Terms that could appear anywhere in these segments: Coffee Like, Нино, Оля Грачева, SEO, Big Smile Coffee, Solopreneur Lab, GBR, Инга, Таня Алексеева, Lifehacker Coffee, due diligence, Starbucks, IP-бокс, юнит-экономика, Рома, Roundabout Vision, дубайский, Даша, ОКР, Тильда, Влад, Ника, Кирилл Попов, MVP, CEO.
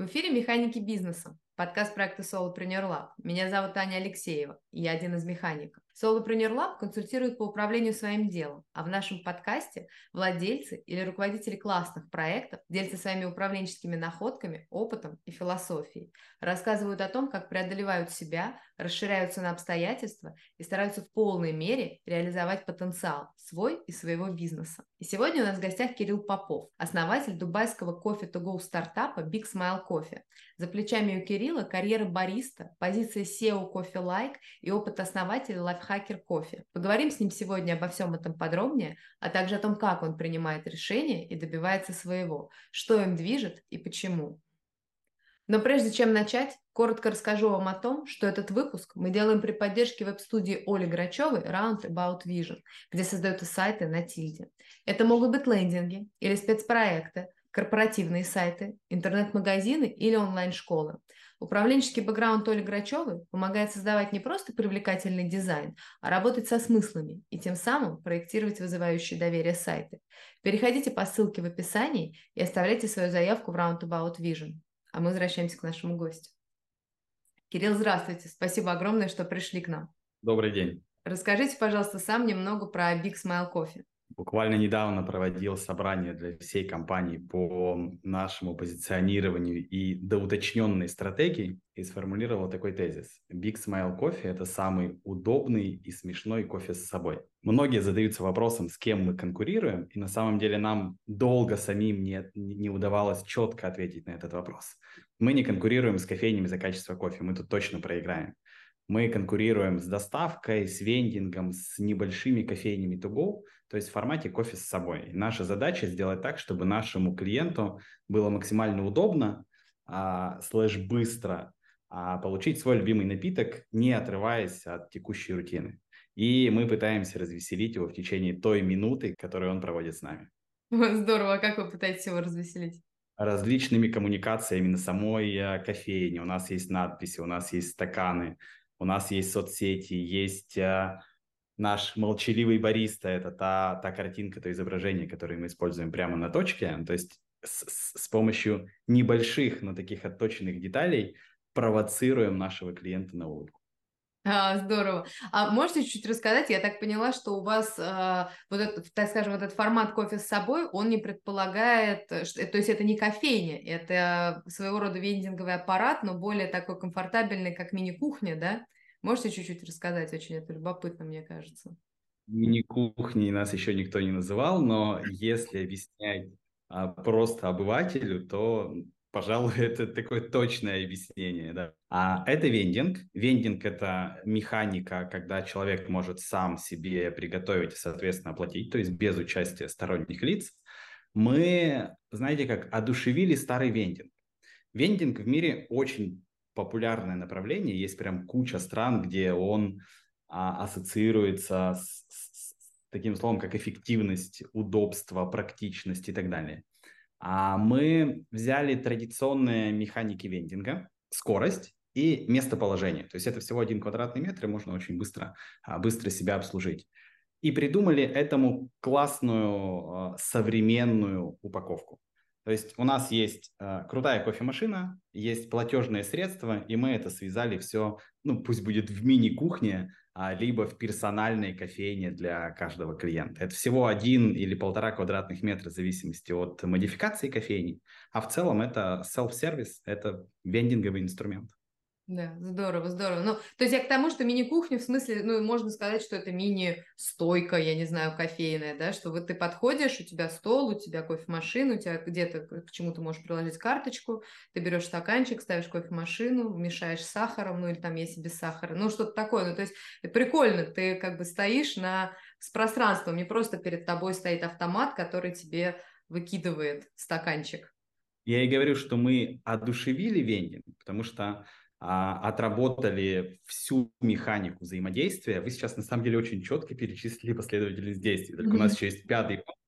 В эфире «Механики бизнеса», подкаст проекта Solopreneur Lab. Меня зовут Таня Алексеева, и я один из механиков. Solopreneur Lab консультирует по управлению своим делом, а в нашем подкасте владельцы или руководители классных проектов делятся своими управленческими находками, опытом и философией, рассказывают о том, как преодолевают себя, расширяются на обстоятельства и стараются в полной мере реализовать потенциал свой и своего бизнеса. И сегодня у нас в гостях Кирилл Попов, основатель дубайского кофе-то-го стартапа Big Smile Coffee. За плечами у Кирилла карьера бариста, позиция CEO Coffee Like и опыт основателя Lifehacker Coffee. Поговорим с ним сегодня обо всем этом подробнее, а также о том, как он принимает решения и добивается своего, что им движет и почему. Но прежде чем начать, коротко расскажу вам о том, что этот выпуск мы делаем при поддержке веб-студии Оли Грачевой Roundabout Vision, где создаются сайты на тильде. Это могут быть лендинги или спецпроекты, корпоративные сайты, интернет-магазины или онлайн-школы. Управленческий бэкграунд Оли Грачевой помогает создавать не просто привлекательный дизайн, а работать со смыслами и тем самым проектировать вызывающие доверие сайты. Переходите по ссылке в описании и оставляйте свою заявку в Roundabout Vision. А мы возвращаемся к нашему гостю. Кирилл, здравствуйте. Спасибо огромное, что пришли к нам. Добрый день. Расскажите, пожалуйста, сам немного про Big Smile Coffee. Буквально недавно проводил собрание для всей компании по нашему позиционированию и доуточненной стратегии и сформулировал такой тезис. Big Smile Coffee – это самый удобный и смешной кофе с собой. Многие задаются вопросом, с кем мы конкурируем, и на самом деле нам долго самим не удавалось четко ответить на этот вопрос. Мы не конкурируем с кофейнями за качество кофе, мы тут точно проиграем. Мы конкурируем с доставкой, с вендингом, с небольшими кофейнями to go, то есть в формате кофе с собой. И наша задача сделать так, чтобы нашему клиенту было максимально удобно, быстро получить свой любимый напиток, не отрываясь от текущей рутины. И мы пытаемся развеселить его в течение той минуты, которую он проводит с нами. Здорово, а как вы пытаетесь его развеселить? Различными коммуникациями на самой кофейне. У нас есть надписи, у нас есть стаканы. У нас есть соцсети, есть наш молчаливый бариста, это та картинка, то изображение, которое мы используем прямо на точке. То есть с помощью небольших, но таких отточенных деталей провоцируем нашего клиента на улыбку. Здорово. А можете чуть-чуть рассказать? Я так поняла, что у вас, этот формат кофе с собой, он не предполагает, то есть это не кофейня, это своего рода вендинговый аппарат, но более такой комфортабельный, как мини-кухня, да? Можете чуть-чуть рассказать? Очень это любопытно, мне кажется. Мини-кухней нас еще никто не называл, но если объяснять просто обывателю, то, пожалуй, это такое точное объяснение, да. Это вендинг. Вендинг – это механика, когда человек может сам себе приготовить и, соответственно, оплатить, то есть без участия сторонних лиц. Мы, знаете как, одушевили старый вендинг. Вендинг в мире очень популярное направление. Есть прям куча стран, где он ассоциируется с таким словом, как эффективность, удобство, практичность и так далее. Мы взяли традиционные механики вендинга, скорость и местоположение. То есть это всего 1 квадратный метр, и можно очень быстро себя обслужить. И придумали этому классную современную упаковку. То есть у нас есть крутая кофемашина, есть платежные средства, и мы это связали все, пусть будет в мини-кухне, либо в персональной кофейне для каждого клиента. Это всего 1 или 1,5 квадратных метра в зависимости от модификации кофейни. А в целом это self-сервис, это вендинговый инструмент. Да, здорово, здорово. То есть я к тому, что мини-кухня, в смысле, можно сказать, что это мини-стойка, я не знаю, кофейная, да, что вот ты подходишь, у тебя стол, у тебя кофемашина, у тебя где-то к чему ты можешь приложить карточку, ты берешь стаканчик, ставишь кофемашину, мешаешь с сахаром, или там если без сахара, что-то такое. То есть прикольно, ты как бы стоишь с пространством, не просто перед тобой стоит автомат, который тебе выкидывает стаканчик. Я и говорю, что мы одушевили вендинг, потому что отработали всю механику взаимодействия. Вы сейчас, на самом деле, очень четко перечислили последовательность действий. Только у нас еще есть 5-й пункт.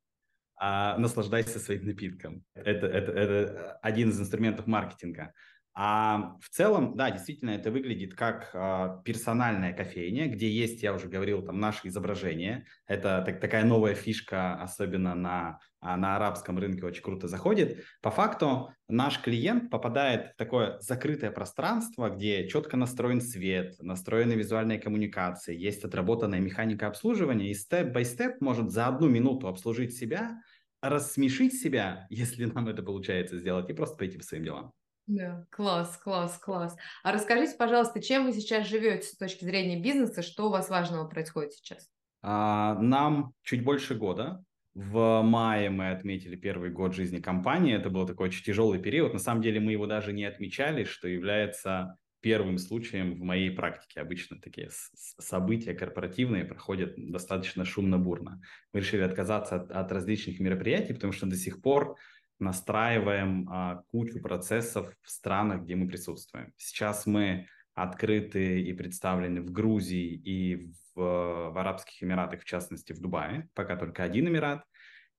Наслаждайся своим напитком. Это один из инструментов маркетинга. А в целом, да, действительно, это выглядит как персональная кофейня, где есть, я уже говорил, там наши изображения. Это такая новая фишка, особенно на арабском рынке очень круто заходит. По факту наш клиент попадает в такое закрытое пространство, где четко настроен свет, настроены визуальные коммуникации, есть отработанная механика обслуживания, и степ-бай-степ может за 1 минуту обслужить себя, рассмешить себя, если нам это получается сделать, и просто пойти по своим делам. Да, класс, класс, класс. А расскажите, пожалуйста, чем вы сейчас живете с точки зрения бизнеса, что у вас важного происходит сейчас? Нам чуть больше года. В мае мы отметили первый год жизни компании. Это был такой очень тяжелый период. На самом деле мы его даже не отмечали, что является первым случаем в моей практике. Обычно такие события корпоративные проходят достаточно шумно-бурно. Мы решили отказаться от различных мероприятий, потому что до сих пор настраиваем кучу процессов в странах, где мы присутствуем. Сейчас мы открыты и представлены в Грузии и в Арабских Эмиратах, в частности в Дубае, пока только 1 Эмират.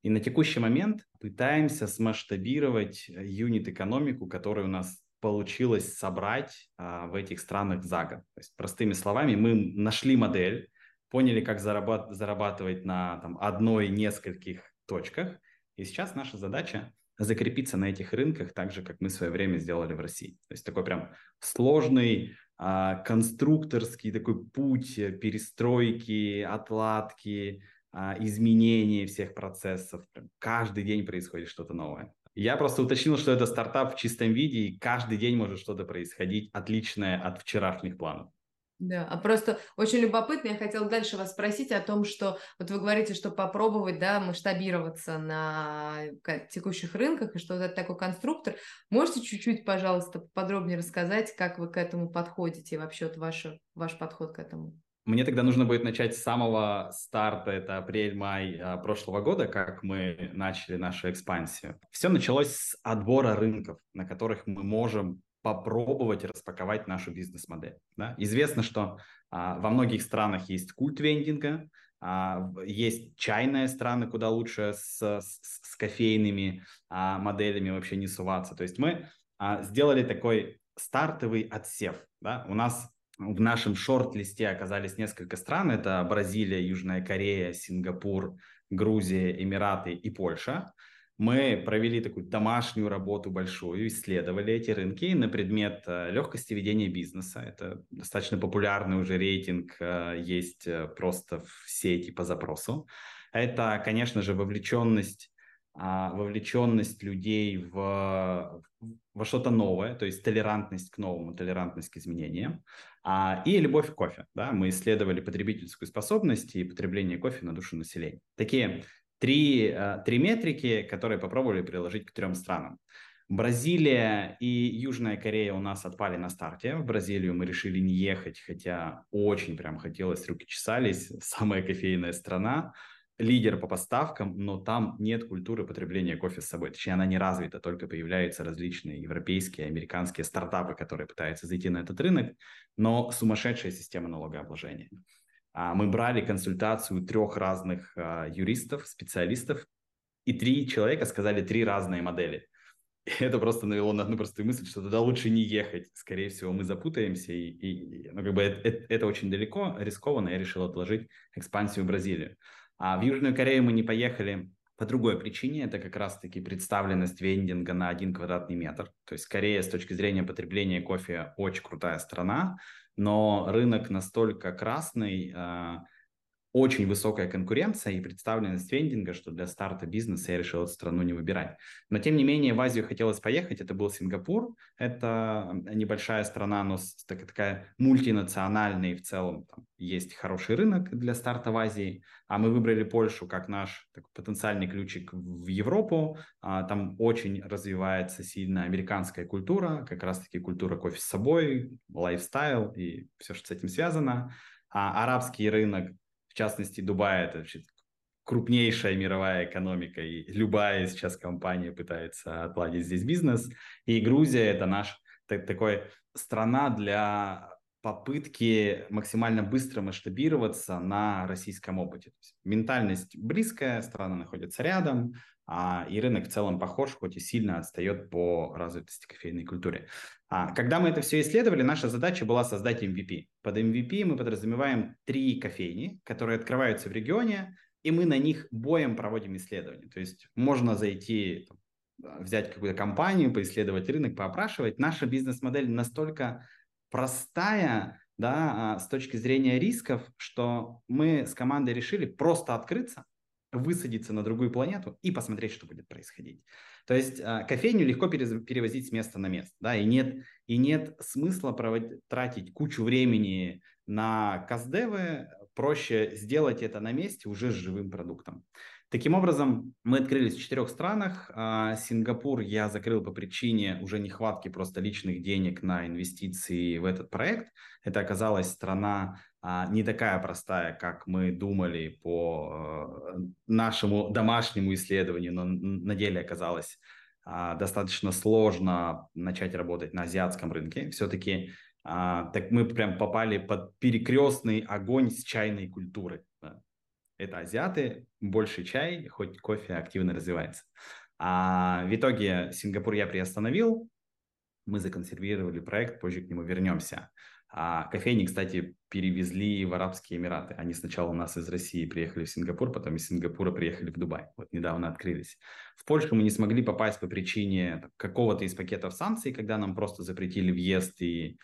И на текущий момент пытаемся смасштабировать юнит-экономику, которую у нас получилось собрать в этих странах за год. То есть, простыми словами, мы нашли модель, поняли, как зарабатывать на одной, нескольких точках. И сейчас наша задача закрепиться на этих рынках так же, как мы в свое время сделали в России. То есть такой прям сложный конструкторский такой путь перестройки, отладки, изменения всех процессов. Прям каждый день происходит что-то новое. Я просто уточнил, что это стартап в чистом виде, и каждый день может что-то происходить отличное от вчерашних планов. Да, а просто очень любопытно, я хотела дальше вас спросить о том, что вот вы говорите, что попробовать, да, масштабироваться на текущих рынках, и что вот это такой конструктор. Можете чуть-чуть, пожалуйста, подробнее рассказать, как вы к этому подходите и вообще вот ваш подход к этому? Мне тогда нужно будет начать с самого старта, это апрель-май прошлого года, как мы начали нашу экспансию. Все началось с отбора рынков, на которых мы можем попробовать распаковать нашу бизнес-модель. Да? Известно, что во многих странах есть культ вендинга, есть чайные страны, куда лучше с кофейными моделями вообще не суваться. То есть мы сделали такой стартовый отсев. Да? У нас в нашем шорт-листе оказались несколько стран. Это Бразилия, Южная Корея, Сингапур, Грузия, Эмираты и Польша. Мы провели такую домашнюю работу большую, исследовали эти рынки на предмет легкости ведения бизнеса. Это достаточно популярный уже рейтинг, есть просто в сети по запросу. Это, конечно же, вовлеченность людей во что-то новое, то есть толерантность к новому, толерантность к изменениям. И любовь к кофе. Да? Мы исследовали потребительскую способность и потребление кофе на душу населения. Такие три метрики, которые попробовали приложить к 3 странам. Бразилия и Южная Корея у нас отпали на старте. В Бразилию мы решили не ехать, хотя очень прям хотелось, руки чесались. Самая кофейная страна, лидер по поставкам, но там нет культуры потребления кофе с собой. Точнее, она не развита, только появляются различные европейские, американские стартапы, которые пытаются зайти на этот рынок, но сумасшедшая система налогообложения. Мы брали консультацию 3 разных юристов, специалистов, и 3 человека сказали 3 разные модели. И это просто навело на одну простую мысль, что туда лучше не ехать. Скорее всего, мы запутаемся, это очень далеко, рискованно. Я решил отложить экспансию в Бразилию. А в Южную Корею мы не поехали по другой причине. Это как раз-таки представленность вендинга на 1 квадратный метр. То есть Корея с точки зрения потребления кофе очень крутая страна, но рынок настолько красный, очень высокая конкуренция и представленность вендинга, что для старта бизнеса я решил эту страну не выбирать. Но тем не менее в Азию хотелось поехать, это был Сингапур, это небольшая страна, но такая мультинациональная и в целом там есть хороший рынок для старта в Азии. А мы выбрали Польшу как наш потенциальный ключик в Европу, там очень развивается сильно американская культура, как раз-таки культура кофе с собой, лайфстайл и все, что с этим связано. А арабский рынок, в частности, Дубай – это крупнейшая мировая экономика, и любая сейчас компания пытается отладить здесь бизнес. И Грузия – это наша такая страна для попытки максимально быстро масштабироваться на российском опыте. Ментальность близкая, страны находятся рядом, и рынок в целом похож, хоть и сильно отстает по развитости кофейной культуры. Когда мы это все исследовали, наша задача была создать MVP. Под MVP мы подразумеваем 3 кофейни, которые открываются в регионе, и мы на них боем проводим исследования. То есть можно зайти, взять какую-то компанию, поисследовать рынок, поопрашивать. Наша бизнес-модель настолько простая, да, с точки зрения рисков, что мы с командой решили просто открыться, высадиться на другую планету и посмотреть, что будет происходить. То есть кофейню легко перевозить с места на место, да, и нет смысла тратить кучу времени на каздевы, проще сделать это на месте уже с живым продуктом. Таким образом, мы открылись в 4 странах. Сингапур я закрыл по причине уже нехватки просто личных денег на инвестиции в этот проект. Это оказалась страна не такая простая, как мы думали по нашему домашнему исследованию, но на деле оказалось достаточно сложно начать работать на азиатском рынке. Все-таки так мы прям попали под перекрестный огонь с чайной культуры. Это азиаты, больше чай, хоть кофе активно развивается. В итоге Сингапур я приостановил, мы законсервировали проект, позже к нему вернемся. Кофейни, кстати, перевезли в Арабские Эмираты. Они сначала у нас из России приехали в Сингапур, потом из Сингапура приехали в Дубай. Вот недавно открылись. В Польшу мы не смогли попасть по причине какого-то из пакетов санкций, когда нам просто запретили въезд, и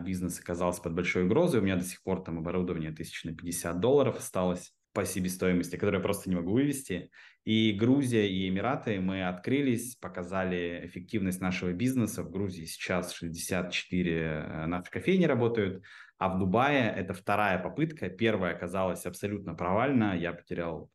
бизнес оказался под большой угрозой. У меня до сих пор там оборудование $1050 осталось по себестоимости, которую я просто не могу вывести. И Грузия, и Эмираты, мы открылись, показали эффективность нашего бизнеса. В Грузии сейчас 64 наши кофейни работают, а в Дубае это 2-я попытка. Первая оказалась абсолютно провальна, я потерял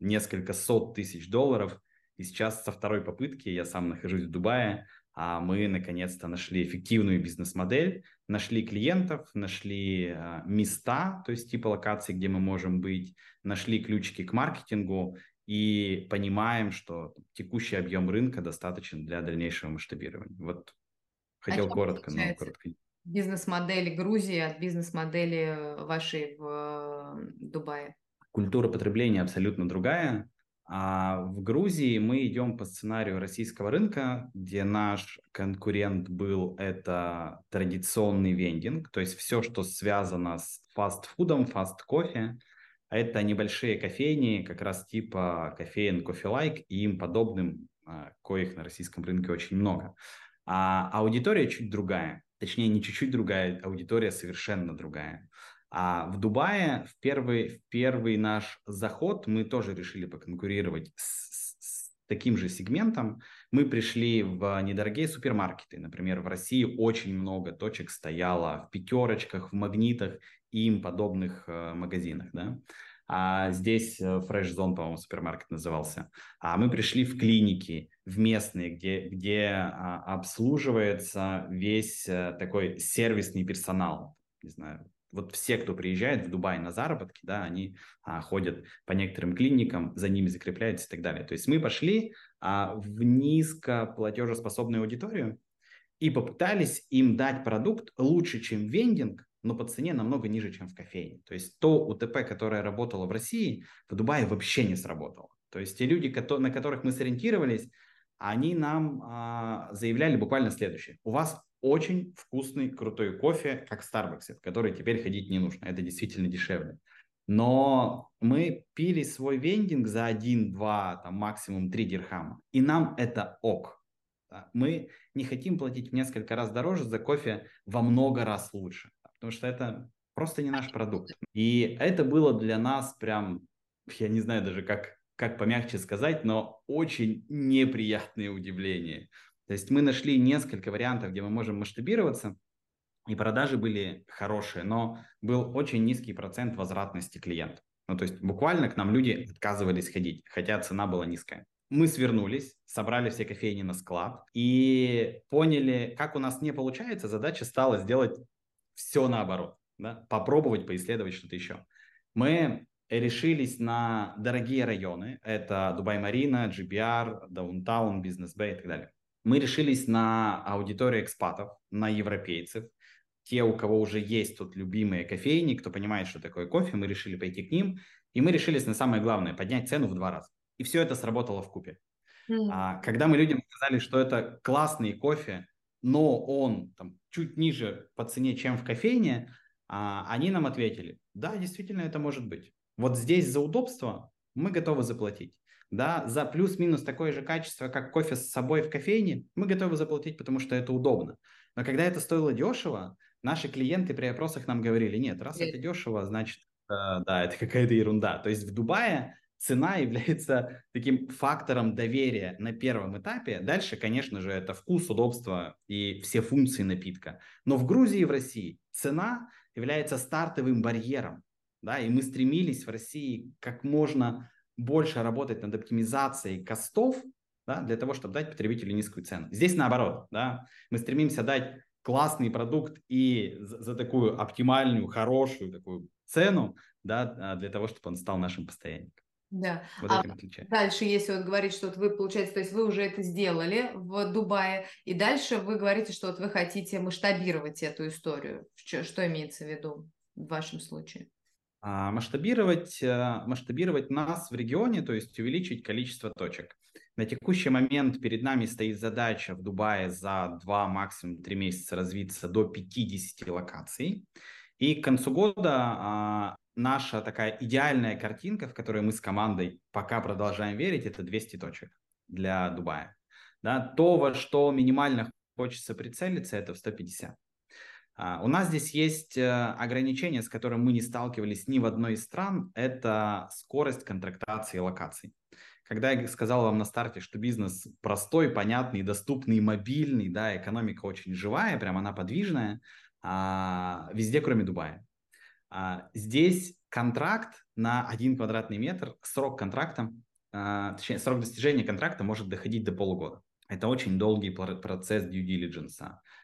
несколько сот тысяч $100,000, и сейчас со 2-й попытки, я сам нахожусь в Дубае, а мы наконец-то нашли эффективную бизнес-модель, нашли клиентов, нашли места, то есть типа локаций, где мы можем быть, нашли ключики к маркетингу и понимаем, что текущий объем рынка достаточен для дальнейшего масштабирования. Вот хотел коротко, но коротко. Бизнес-модель Грузии от бизнес-модели вашей в Дубае? Культура потребления абсолютно другая. А в Грузии мы идем по сценарию российского рынка, где наш конкурент был это традиционный вендинг, то есть все, что связано с фастфудом, фаст-кофе, это небольшие кофейни, как раз типа кофеен, Coffee Like и им подобным, коих на российском рынке очень много. А аудитория чуть другая, точнее не чуть-чуть другая, аудитория совершенно другая. А в Дубае в первый наш заход мы тоже решили поконкурировать с таким же сегментом. Мы пришли в недорогие супермаркеты. Например, в России очень много точек стояло в пятерочках, в магнитах и им подобных магазинах. Да? А здесь Fresh Zone, по-моему, супермаркет назывался. А мы пришли в клиники, в местные, где обслуживается весь такой сервисный персонал. Не знаю. Вот все, кто приезжает в Дубай на заработки, да, они ходят по некоторым клиникам, за ними закрепляются и так далее. То есть мы пошли в низкоплатежеспособную аудиторию и попытались им дать продукт лучше, чем вендинг, но по цене намного ниже, чем в кофейне. То есть то УТП, которое работало в России, в Дубае вообще не сработало. То есть те люди, на которых мы сориентировались, они нам заявляли буквально следующее. У вас очень вкусный, крутой кофе, как в Starbucks, в который теперь ходить не нужно. Это действительно дешевле. Но мы пили свой вендинг за 1-2, там, максимум 3 дирхама. И нам это ок. Мы не хотим платить в несколько раз дороже за кофе во много раз лучше. Потому что это просто не наш продукт. И это было для нас прям, я не знаю даже как помягче сказать, но очень неприятное удивление. То есть мы нашли несколько вариантов, где мы можем масштабироваться, и продажи были хорошие, но был очень низкий процент возвратности клиента. Ну, то есть буквально к нам люди отказывались ходить, хотя цена была низкая. Мы свернулись, собрали все кофейни на склад и поняли, как у нас не получается, задача стала сделать все наоборот, да? Попробовать, поисследовать что-то еще. Мы решились на дорогие районы, это Дубай-Марина, GBR, Даунтаун, Бизнес-Бэй и так далее. Мы решились на аудиторию экспатов, на европейцев, те, у кого уже есть тут любимые кофейни, кто понимает, что такое кофе, мы решили пойти к ним. И мы решились на самое главное – поднять цену в 2 раза. И все это сработало вкупе. Когда мы людям сказали, что это классный кофе, но он там, чуть ниже по цене, чем в кофейне, они нам ответили, да, действительно, это может быть. Вот здесь за удобство мы готовы заплатить. Да, за плюс-минус такое же качество, как кофе с собой в кофейне, мы готовы заплатить, потому что это удобно. Но когда это стоило дешево, наши клиенты при опросах нам говорили, нет, раз это дешево, значит, да, это какая-то ерунда. То есть в Дубае цена является таким фактором доверия на первом этапе. Дальше, конечно же, это вкус, удобство и все функции напитка. Но в Грузии и в России цена является стартовым барьером. Да, и мы стремились в России как можно больше работать над оптимизацией костов, да, для того, чтобы дать потребителю низкую цену. Здесь наоборот, да, мы стремимся дать классный продукт и за такую оптимальную, хорошую такую цену, да, для того, чтобы он стал нашим постоянником. Да. Вот дальше, если он говорит, что вот вы, получается, то есть вы уже это сделали в Дубае, и дальше вы говорите, что вот вы хотите масштабировать эту историю. Что имеется в виду в вашем случае? Масштабировать нас в регионе, то есть увеличить количество точек. На текущий момент перед нами стоит задача в Дубае за 2, максимум 3 месяца развиться до 50 локаций. И к концу года наша такая идеальная картинка, в которую мы с командой пока продолжаем верить, это 200 точек для Дубая. Да, то, во что минимально хочется прицелиться, это в 150. У нас здесь есть ограничение, с которым мы не сталкивались ни в одной из стран, это скорость контрактации локаций. Когда я сказал вам на старте, что бизнес простой, понятный, доступный, мобильный, да, экономика очень живая, прям она подвижная, везде, кроме Дубая. Здесь контракт на 1 квадратный метр, срок достижения контракта может доходить до полугода. Это очень долгий процесс due diligence,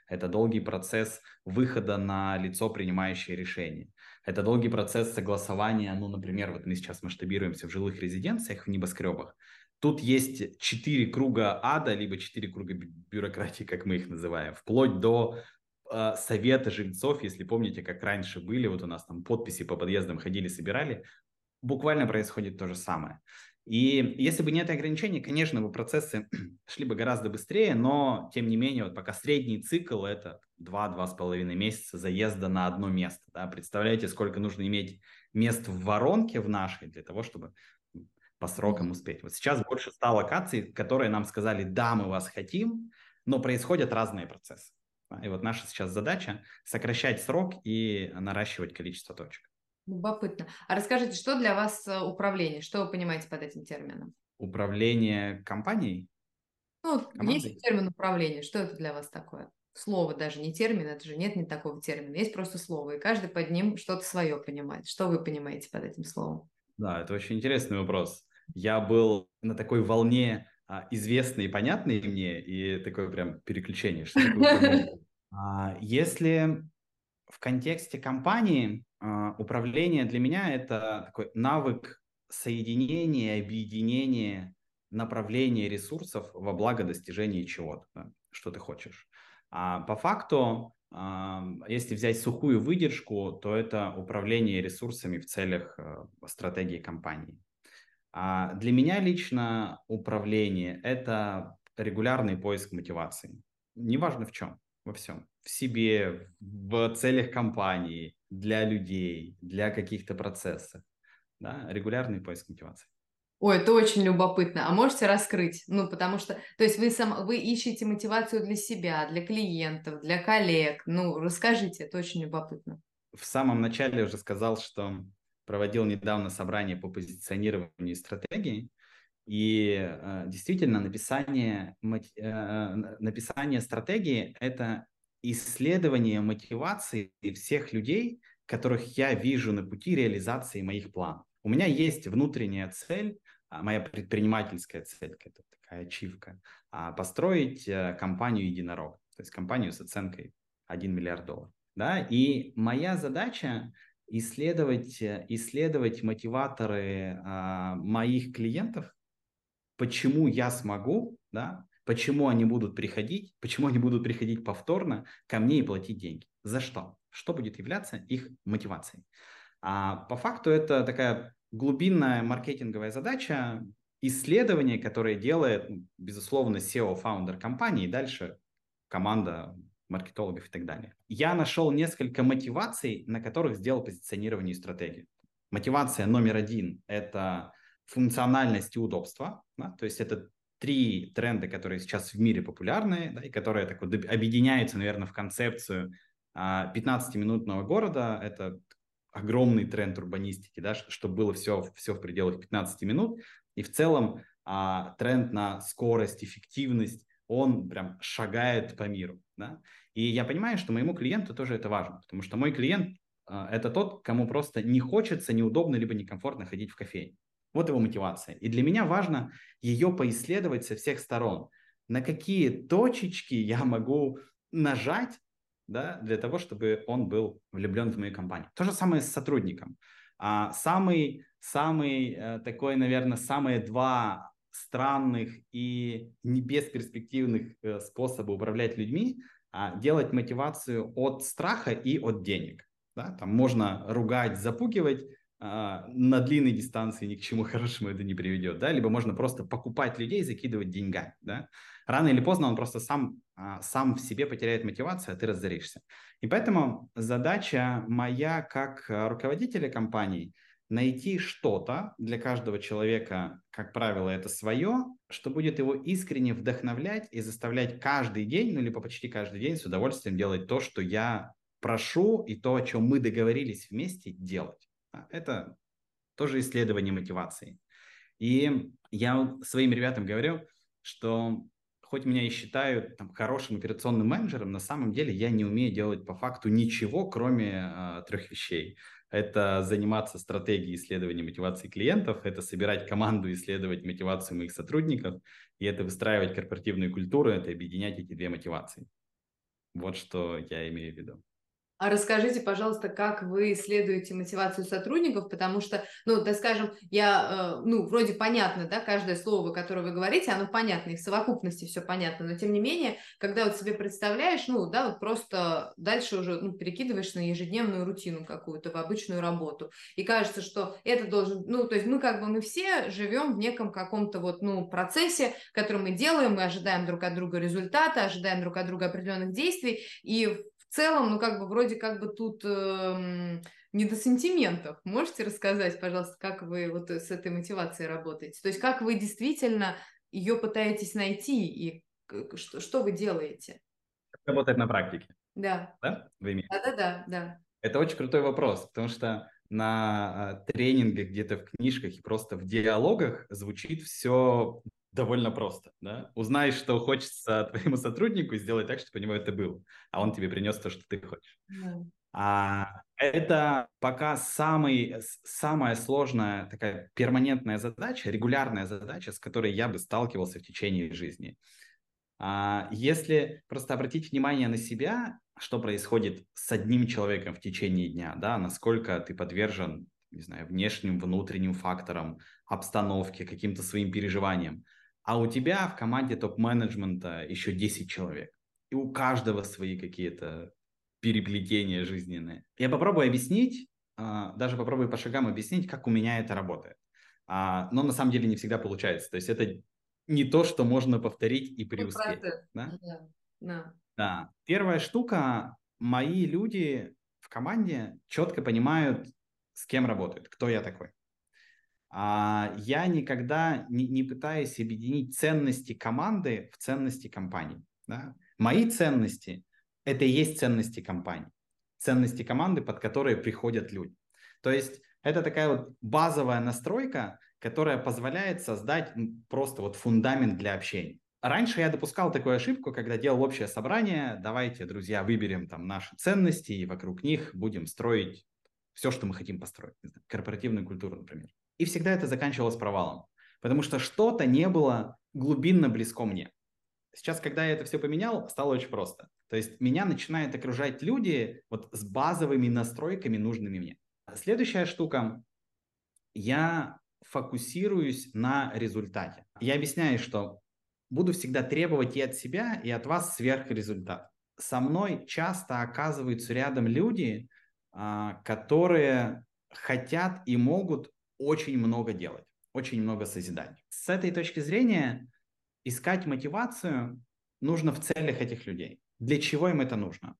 это долгий процесс выхода на лицо, принимающее решение, это долгий процесс согласования, ну, например, вот мы сейчас масштабируемся в жилых резиденциях, в небоскребах, тут есть 4 круга ада, либо 4 круга бюрократии, как мы их называем, вплоть до совета жильцов, если помните, как раньше были, вот у нас там подписи по подъездам ходили, собирали, буквально происходит то же самое. И если бы не это ограничение, конечно, бы процессы шли бы гораздо быстрее, но, тем не менее, вот пока средний цикл – это 2-2,5 месяца заезда на одно место. Да? Представляете, сколько нужно иметь мест в воронке в нашей для того, чтобы по срокам успеть. Вот сейчас больше 100 локаций, которые нам сказали, да, мы вас хотим, но происходят разные процессы. И вот наша сейчас задача – сокращать срок и наращивать количество точек. Любопытно. А расскажите, что для вас управление? Что вы понимаете под этим термином? Управление компанией? Ну, есть термин управление. Что это для вас такое? Слово даже не термин, это же нет такого термина. Есть просто слово, и каждый под ним что-то свое понимает. Что вы понимаете под этим словом? Да, это очень интересный вопрос. Я был на такой волне известной и понятной мне, и такое прям переключение. Если в контексте компании... Управление для меня – это такой навык соединения, объединения, направления ресурсов во благо достижения чего-то, да, что ты хочешь. А по факту, если взять сухую выдержку, то это управление ресурсами в целях стратегии компании. А для меня лично управление – это регулярный поиск мотивации. Неважно в чем, во всем. В себе, в целях компании, для людей, для каких-то процессов. Да? Регулярный поиск мотивации. Ой, это очень любопытно. А можете раскрыть? Ну, потому что, то есть вы ищете мотивацию для себя, для клиентов, для коллег. Ну, расскажите, это очень любопытно. В самом начале я уже сказал, что проводил недавно собрание по позиционированию и стратегии. И действительно, написание стратегии – это исследование мотивации всех людей, которых я вижу на пути реализации моих планов. У меня есть внутренняя цель, моя предпринимательская цель, это такая ачивка, построить компанию единорог, то есть компанию с оценкой $1 миллиард. Да? И моя задача исследовать мотиваторы моих клиентов, почему я смогу, да, почему они будут приходить повторно ко мне и платить деньги. за что? Что будет являться их мотивацией? По факту это такая глубинная маркетинговая задача, исследование, которое делает, безусловно, SEO, фаундер компании, и дальше команда маркетологов и так далее. Я нашел несколько мотиваций, на которых сделал позиционирование и стратегию. Мотивация номер 1 – это функциональность и удобство. Да? То есть это 3 тренда, которые сейчас в мире популярны, да, и которые так вот объединяются, наверное, в концепцию 15-минутного города. Это огромный тренд урбанистики, да, чтобы было все в пределах 15 минут. И в целом тренд на скорость, эффективность, он прям шагает по миру. Да? И я понимаю, что моему клиенту тоже это важно, потому что мой клиент это тот, кому просто не хочется, неудобно, либо некомфортно ходить в кофейню. Вот его мотивация. И для меня важно ее поисследовать со всех сторон. На какие точечки я могу нажать, да, для того, чтобы он был влюблен в мою компанию. То же самое с сотрудником. Самые, наверное, 2 странных и не бесперспективных способа управлять людьми, делать мотивацию от страха и от денег. Да? Там можно ругать, запугивать, на длинной дистанции ни к чему хорошему это не приведет. Да? Либо можно просто покупать людей, закидывать деньгами. Да? Рано или поздно он просто сам в себе потеряет мотивацию, а ты разоришься. И поэтому задача моя как руководителя компании – найти что-то для каждого человека, как правило, это свое, что будет его искренне вдохновлять и заставлять каждый день, ну, либо почти каждый день с удовольствием делать то, что я прошу, и то, о чем мы договорились вместе делать. Это тоже исследование мотивации. И я своим ребятам говорю, что хоть меня и считают там хорошим операционным менеджером, на самом деле я не умею делать по факту ничего, кроме 3 вещей. Это заниматься стратегией исследования мотивации клиентов, это собирать команду, исследовать мотивацию моих сотрудников, и это выстраивать корпоративную культуру, это объединять эти 2 мотивации. Вот что я имею в виду. А расскажите, пожалуйста, как вы исследуете мотивацию сотрудников, потому что, ну, так скажем, вроде понятно, да, каждое слово, которое вы говорите, оно понятно, и в совокупности все понятно, но тем не менее, когда вот себе представляешь, просто дальше уже перекидываешь на ежедневную рутину какую-то, в обычную работу, и кажется, что это должен, мы все живем в неком каком-то процессе, который мы делаем, мы ожидаем друг от друга результата, ожидаем друг от друга определенных действий, и в целом, тут не до сантиментов. Можете рассказать, пожалуйста, как вы вот с этой мотивацией работаете? То есть как вы действительно ее пытаетесь найти и что вы делаете? Работать на практике. Да. Да? Вы имеете? Да. Это очень крутой вопрос, потому что на тренингах, где-то в книжках и просто в диалогах звучит все довольно просто, да? Узнай, что хочется твоему сотруднику, сделай так, чтобы у него это было, а он тебе принес то, что ты хочешь. Mm. Это пока самая сложная такая перманентная задача, регулярная задача, с которой я бы сталкивался в течение жизни. Если просто обратить внимание на себя, что происходит с одним человеком в течение дня, да, насколько ты подвержен, не знаю, внешним, внутренним факторам, обстановке, каким-то своим переживаниям, а у тебя в команде топ-менеджмента еще 10 человек. И у каждого свои какие-то переплетения жизненные. Я попробую объяснить, даже попробую по шагам объяснить, как у меня это работает. Но на самом деле не всегда получается. То есть это не то, что можно повторить и преуспеть. Да? Да. Первая штука. Мои люди в команде четко понимают, с кем работают, кто я такой. Я никогда не пытаюсь объединить ценности команды в ценности компании. Да? Мои ценности – это и есть ценности компании. Ценности команды, под которые приходят люди. То есть это такая вот базовая настройка, которая позволяет создать просто вот фундамент для общения. Раньше я допускал такую ошибку, когда делал общее собрание. Давайте, друзья, выберем там наши ценности и вокруг них будем строить все, что мы хотим построить. Не знаю, корпоративную культуру, например. И всегда это заканчивалось провалом, потому что что-то не было глубинно близко мне. Сейчас, когда я это все поменял, стало очень просто. То есть меня начинают окружать люди вот с базовыми настройками, нужными мне. Следующая штука. Я фокусируюсь на результате. Я объясняю, что буду всегда требовать и от себя, и от вас сверхрезультат. со мной часто оказываются рядом люди, которые хотят и могут очень много делать, очень много созидать. С этой точки зрения искать мотивацию нужно в целях этих людей. Для чего им это нужно?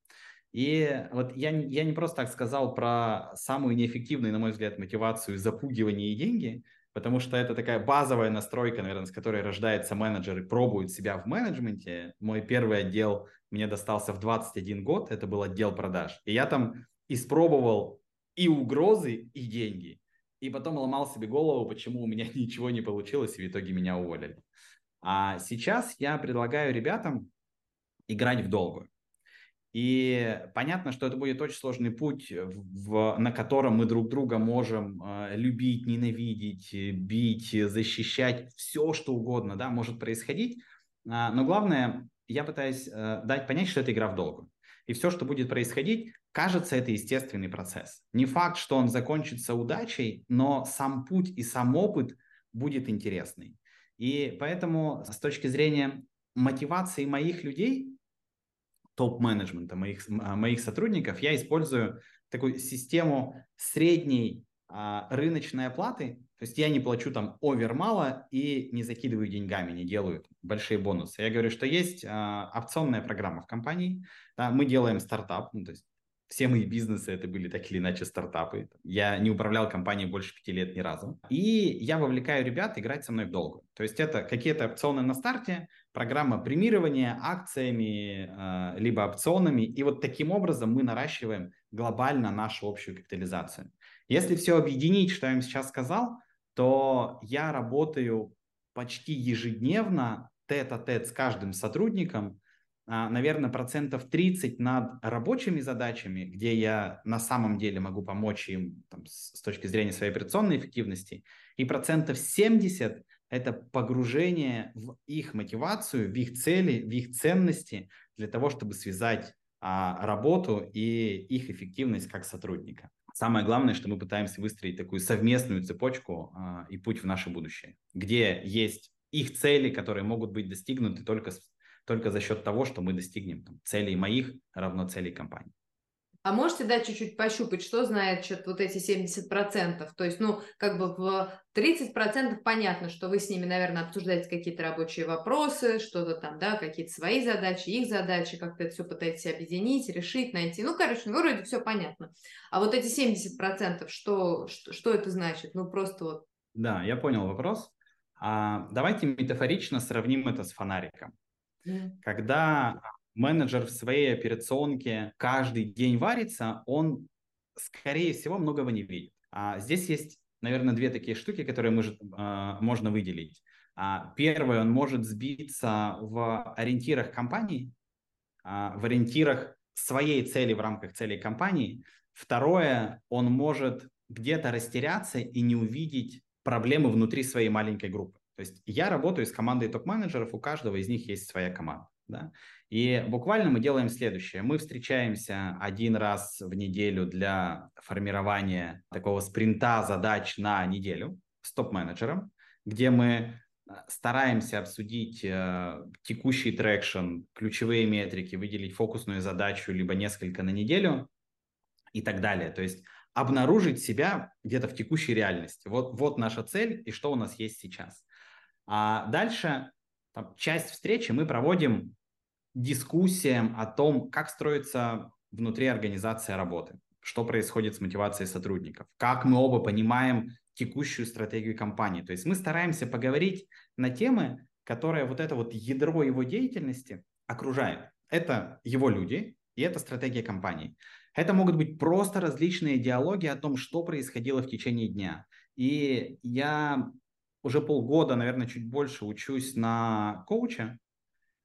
И вот я не просто так сказал про самую неэффективную, на мой взгляд, мотивацию запугивания и деньги, потому что это такая базовая настройка, наверное, с которой рождается менеджер и пробует себя в менеджменте. Мой первый отдел мне достался в 21 год, это был отдел продаж. И я там испробовал и угрозы, и деньги. И потом ломал себе голову, почему у меня ничего не получилось, и в итоге меня уволили. А сейчас я предлагаю ребятам играть в долгую. И понятно, что это будет очень сложный путь, на котором мы друг друга можем любить, ненавидеть, бить, защищать, все что угодно, да, может происходить. Но главное, я пытаюсь дать понять, что это игра в долгую. И все, что будет происходить, кажется, это естественный процесс. Не факт, что он закончится удачей, но сам путь и сам опыт будет интересный. И поэтому с точки зрения мотивации моих людей, топ-менеджмента, моих сотрудников, я использую такую систему средней рыночной оплаты. То есть я не плачу там овер мало и не закидываю деньгами, не делаю большие бонусы. Я говорю, что есть опционная программа в компании. Да, мы делаем стартап. Ну, то есть все мои бизнесы это были так или иначе стартапы. Я не управлял компанией больше 5 лет ни разу. И я вовлекаю ребят играть со мной в долгую. То есть это какие-то опционы на старте, программа премирования акциями, либо опционами. И вот таким образом мы наращиваем глобально нашу общую капитализацию. Если все объединить, что я им сейчас сказал, то я работаю почти ежедневно тет-а-тет с каждым сотрудником, наверное, 30% над рабочими задачами, где я на самом деле могу помочь им там, с точки зрения своей операционной эффективности, и 70% это погружение в их мотивацию, в их цели, в их ценности для того, чтобы связать работу и их эффективность как сотрудника. Самое главное, что мы пытаемся выстроить такую совместную цепочку и путь в наше будущее, где есть их цели, которые могут быть достигнуты только за счет того, что мы достигнем там, целей моих равно целей компании. А можете, да, чуть-чуть пощупать, что значит вот эти 70%? То есть, ну, как бы в 30% понятно, что вы с ними, наверное, обсуждаете какие-то рабочие вопросы, что-то там, да, какие-то свои задачи, их задачи, как-то это все пытаетесь объединить, решить, найти. Ну, короче, вроде все понятно. А вот эти 70%, что это значит? Ну, просто вот... Да, я понял вопрос. Давайте метафорично сравним это с фонариком. Когда... менеджер в своей операционке каждый день варится, он, скорее всего, многого не видит. Здесь есть, наверное, две такие штуки, которые можно выделить. Первое, он может сбиться в ориентирах компании, в ориентирах своей цели в рамках целей компании. Второе, он может где-то растеряться и не увидеть проблемы внутри своей маленькой группы. То есть я работаю с командой топ-менеджеров, у каждого из них есть своя команда. Да? И буквально мы делаем следующее. Мы встречаемся 1 раз в неделю для формирования такого спринта задач на неделю с топ-менеджером, где мы стараемся обсудить текущий трекшн, ключевые метрики, выделить фокусную задачу, либо несколько на неделю и так далее. То есть обнаружить себя где-то в текущей реальности. Вот наша цель и что у нас есть сейчас. А дальше... часть встречи мы проводим дискуссиям о том, как строится внутри организации работы, что происходит с мотивацией сотрудников, как мы оба понимаем текущую стратегию компании. То есть мы стараемся поговорить на темы, которые вот это вот ядро его деятельности окружает. Это его люди и это стратегия компании. Это могут быть просто различные диалоги о том, что происходило в течение дня. И я... уже полгода, наверное, чуть больше учусь на коуча,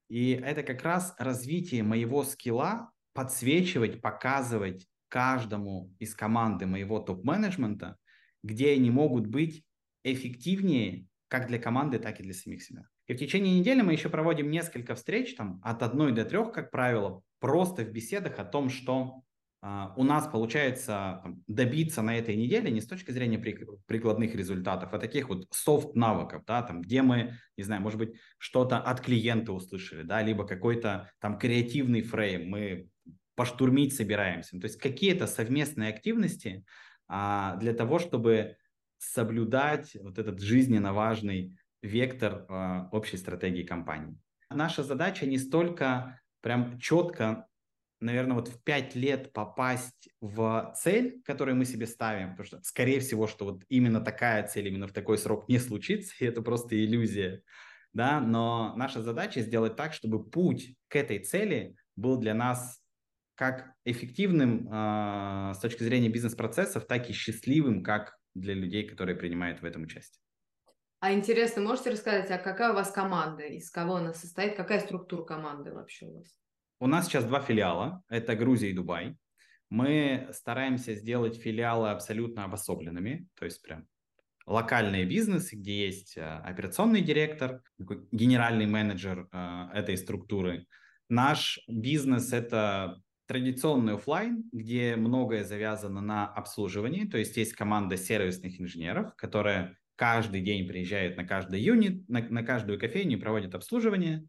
и это как раз развитие моего скилла подсвечивать, показывать каждому из команды моего топ-менеджмента, где они могут быть эффективнее как для команды, так и для самих себя. И в течение недели мы еще проводим несколько встреч, там, от 1 до 3, как правило, просто в беседах о том, что у нас получается добиться на этой неделе не с точки зрения прикладных результатов, а таких вот софт-навыков, да, там, где мы, не знаю, может быть, что-то от клиента услышали, да, либо какой-то там креативный фрейм, мы поштурмить собираемся. То есть какие-то совместные активности для того, чтобы соблюдать вот этот жизненно важный вектор общей стратегии компании. Наша задача не столько прям четко, наверное, вот в 5 лет попасть в цель, которую мы себе ставим, потому что, скорее всего, что вот именно такая цель именно в такой срок не случится, и это просто иллюзия, да, но наша задача сделать так, чтобы путь к этой цели был для нас как эффективным с точки зрения бизнес-процессов, так и счастливым, как для людей, которые принимают в этом участие. А интересно, можете рассказать, а какая у вас команда, из кого она состоит, какая структура команды вообще у вас? У нас сейчас 2 филиала, это Грузия и Дубай. Мы стараемся сделать филиалы абсолютно обособленными, то есть прям локальные бизнесы, где есть операционный директор, генеральный менеджер этой структуры. Наш бизнес – это традиционный офлайн, где многое завязано на обслуживании, то есть есть команда сервисных инженеров, которая каждый день приезжает на каждый юнит, на каждую кофейню и проводит обслуживание.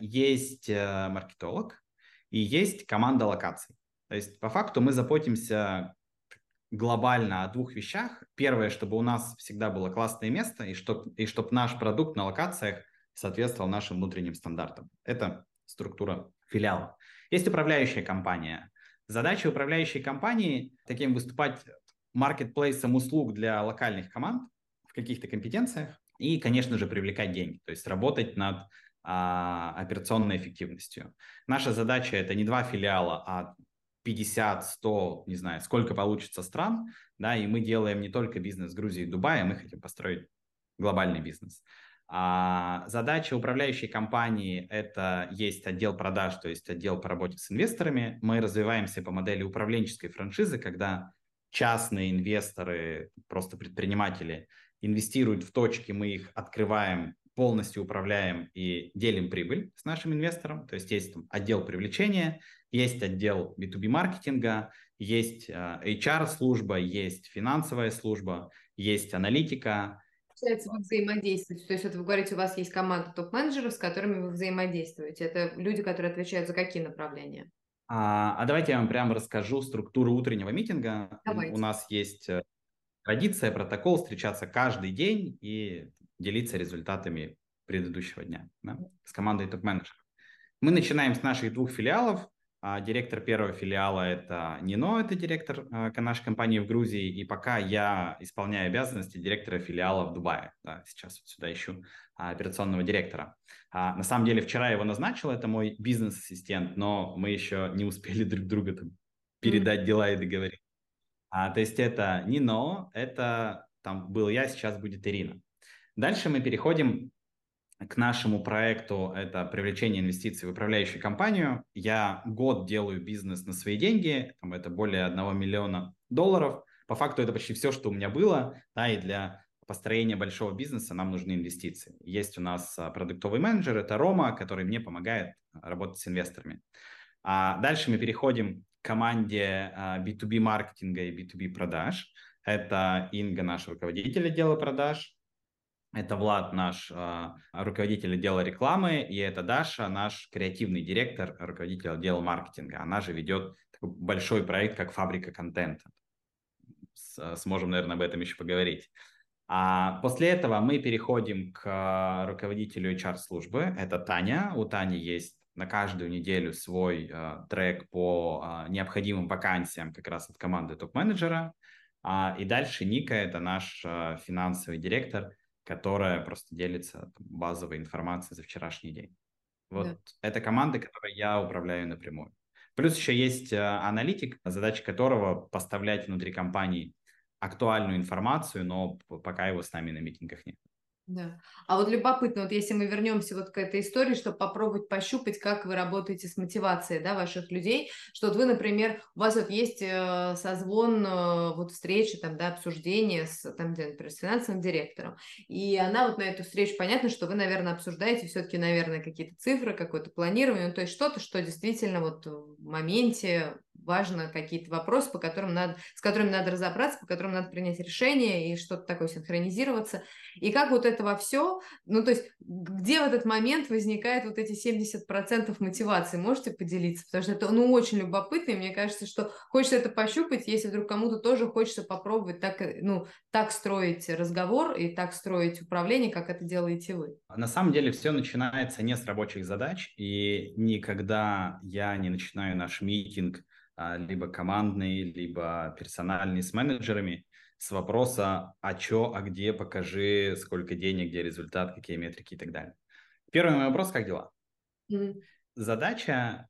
Есть маркетолог и есть команда локаций. То есть по факту мы заботимся глобально о 2 вещах. Первое, чтобы у нас всегда было классное место и чтобы наш продукт на локациях соответствовал нашим внутренним стандартам. Это структура филиала. Есть управляющая компания. Задача управляющей компании таким выступать маркетплейсом услуг для локальных команд в каких-то компетенциях и, конечно же, привлекать деньги, то есть работать над операционной эффективностью. Наша задача – это не 2 филиала, а 50, 100, не знаю, сколько получится стран, да, и мы делаем не только бизнес Грузии и Дубая, мы хотим построить глобальный бизнес. Задача управляющей компании – это есть отдел продаж, то есть отдел по работе с инвесторами. Мы развиваемся по модели управленческой франшизы, когда частные инвесторы, просто предприниматели, инвестируют в точки, мы их открываем, полностью управляем и делим прибыль с нашим инвестором. То есть есть там отдел привлечения, есть отдел B2B-маркетинга, есть HR-служба, есть финансовая служба, есть аналитика. Получается, вы взаимодействуете. То есть вот вы говорите, у вас есть команда топ-менеджеров, с которыми вы взаимодействуете. Это люди, которые отвечают за какие направления? А давайте я вам прямо расскажу структуру утреннего митинга. Давайте. У нас есть традиция, протокол встречаться каждый день и делиться результатами предыдущего дня, да, с командой топ-менеджеров. Мы начинаем с наших 2 филиалов. Директор первого филиала – это Нино, это директор нашей компании в Грузии, и пока я исполняю обязанности директора филиала в Дубае. Да, сейчас вот сюда ищу операционного директора. На самом деле вчера его назначил, это мой бизнес-ассистент, но мы еще не успели друг друга там передать дела и договориться. То есть это Нино, это там был я, сейчас будет Ирина. Дальше мы переходим к нашему проекту, это привлечение инвестиций в управляющую компанию. Я год делаю бизнес на свои деньги, там это более $1 миллион. По факту это почти все, что у меня было, да, и для построения большого бизнеса нам нужны инвестиции. Есть у нас продуктовый менеджер, это Рома, который мне помогает работать с инвесторами. Дальше мы переходим команде B2B маркетинга и B2B продаж. Это Инга, наш руководитель отдела продаж, это Влад, наш руководитель отдела рекламы, и это Даша, наш креативный директор, руководитель отдела маркетинга. Она же ведет такой большой проект, как «Фабрика контента». Сможем, наверное, об этом еще поговорить. После этого мы переходим к руководителю HR-службы. Это Таня. У Тани есть на каждую неделю свой трек по необходимым вакансиям как раз от команды топ-менеджера. И дальше Ника, это наш финансовый директор, которая просто делится базовой информацией за вчерашний день. Вот да. Это команда, которой я управляю напрямую. Плюс еще есть аналитик, задача которого поставлять внутри компании актуальную информацию, но пока его с нами на митингах нет. Да. А вот любопытно, вот если мы вернемся вот к этой истории, чтобы попробовать пощупать, как вы работаете с мотивацией, да, ваших людей, что вот вы, например, у вас вот есть созвон, вот встречи, там, да, обсуждение с, там, например, с финансовым директором, и она вот на эту встречу, понятно, что вы, наверное, обсуждаете все-таки, наверное, какие-то цифры, какое-то планирование, ну, то есть что-то, что действительно вот в моменте важно какие-то вопросы, по которым надо, с которыми надо разобраться, по которым надо принять решение и что-то такое синхронизироваться. И как вот это во все, ну, то есть где в этот момент возникает вот эти 70% мотивации, можете поделиться? Потому что это, ну, очень любопытно, и мне кажется, что хочется это пощупать, если вдруг кому-то тоже хочется попробовать так, ну, так строить разговор и так строить управление, как это делаете вы. На самом деле все начинается не с рабочих задач, и никогда я не начинаю наш митинг либо командный, либо персональный с менеджерами с вопроса «а чё, а где, покажи, сколько денег, где результат, какие метрики» и так далее. Первый мой вопрос – как дела? Mm-hmm. Задача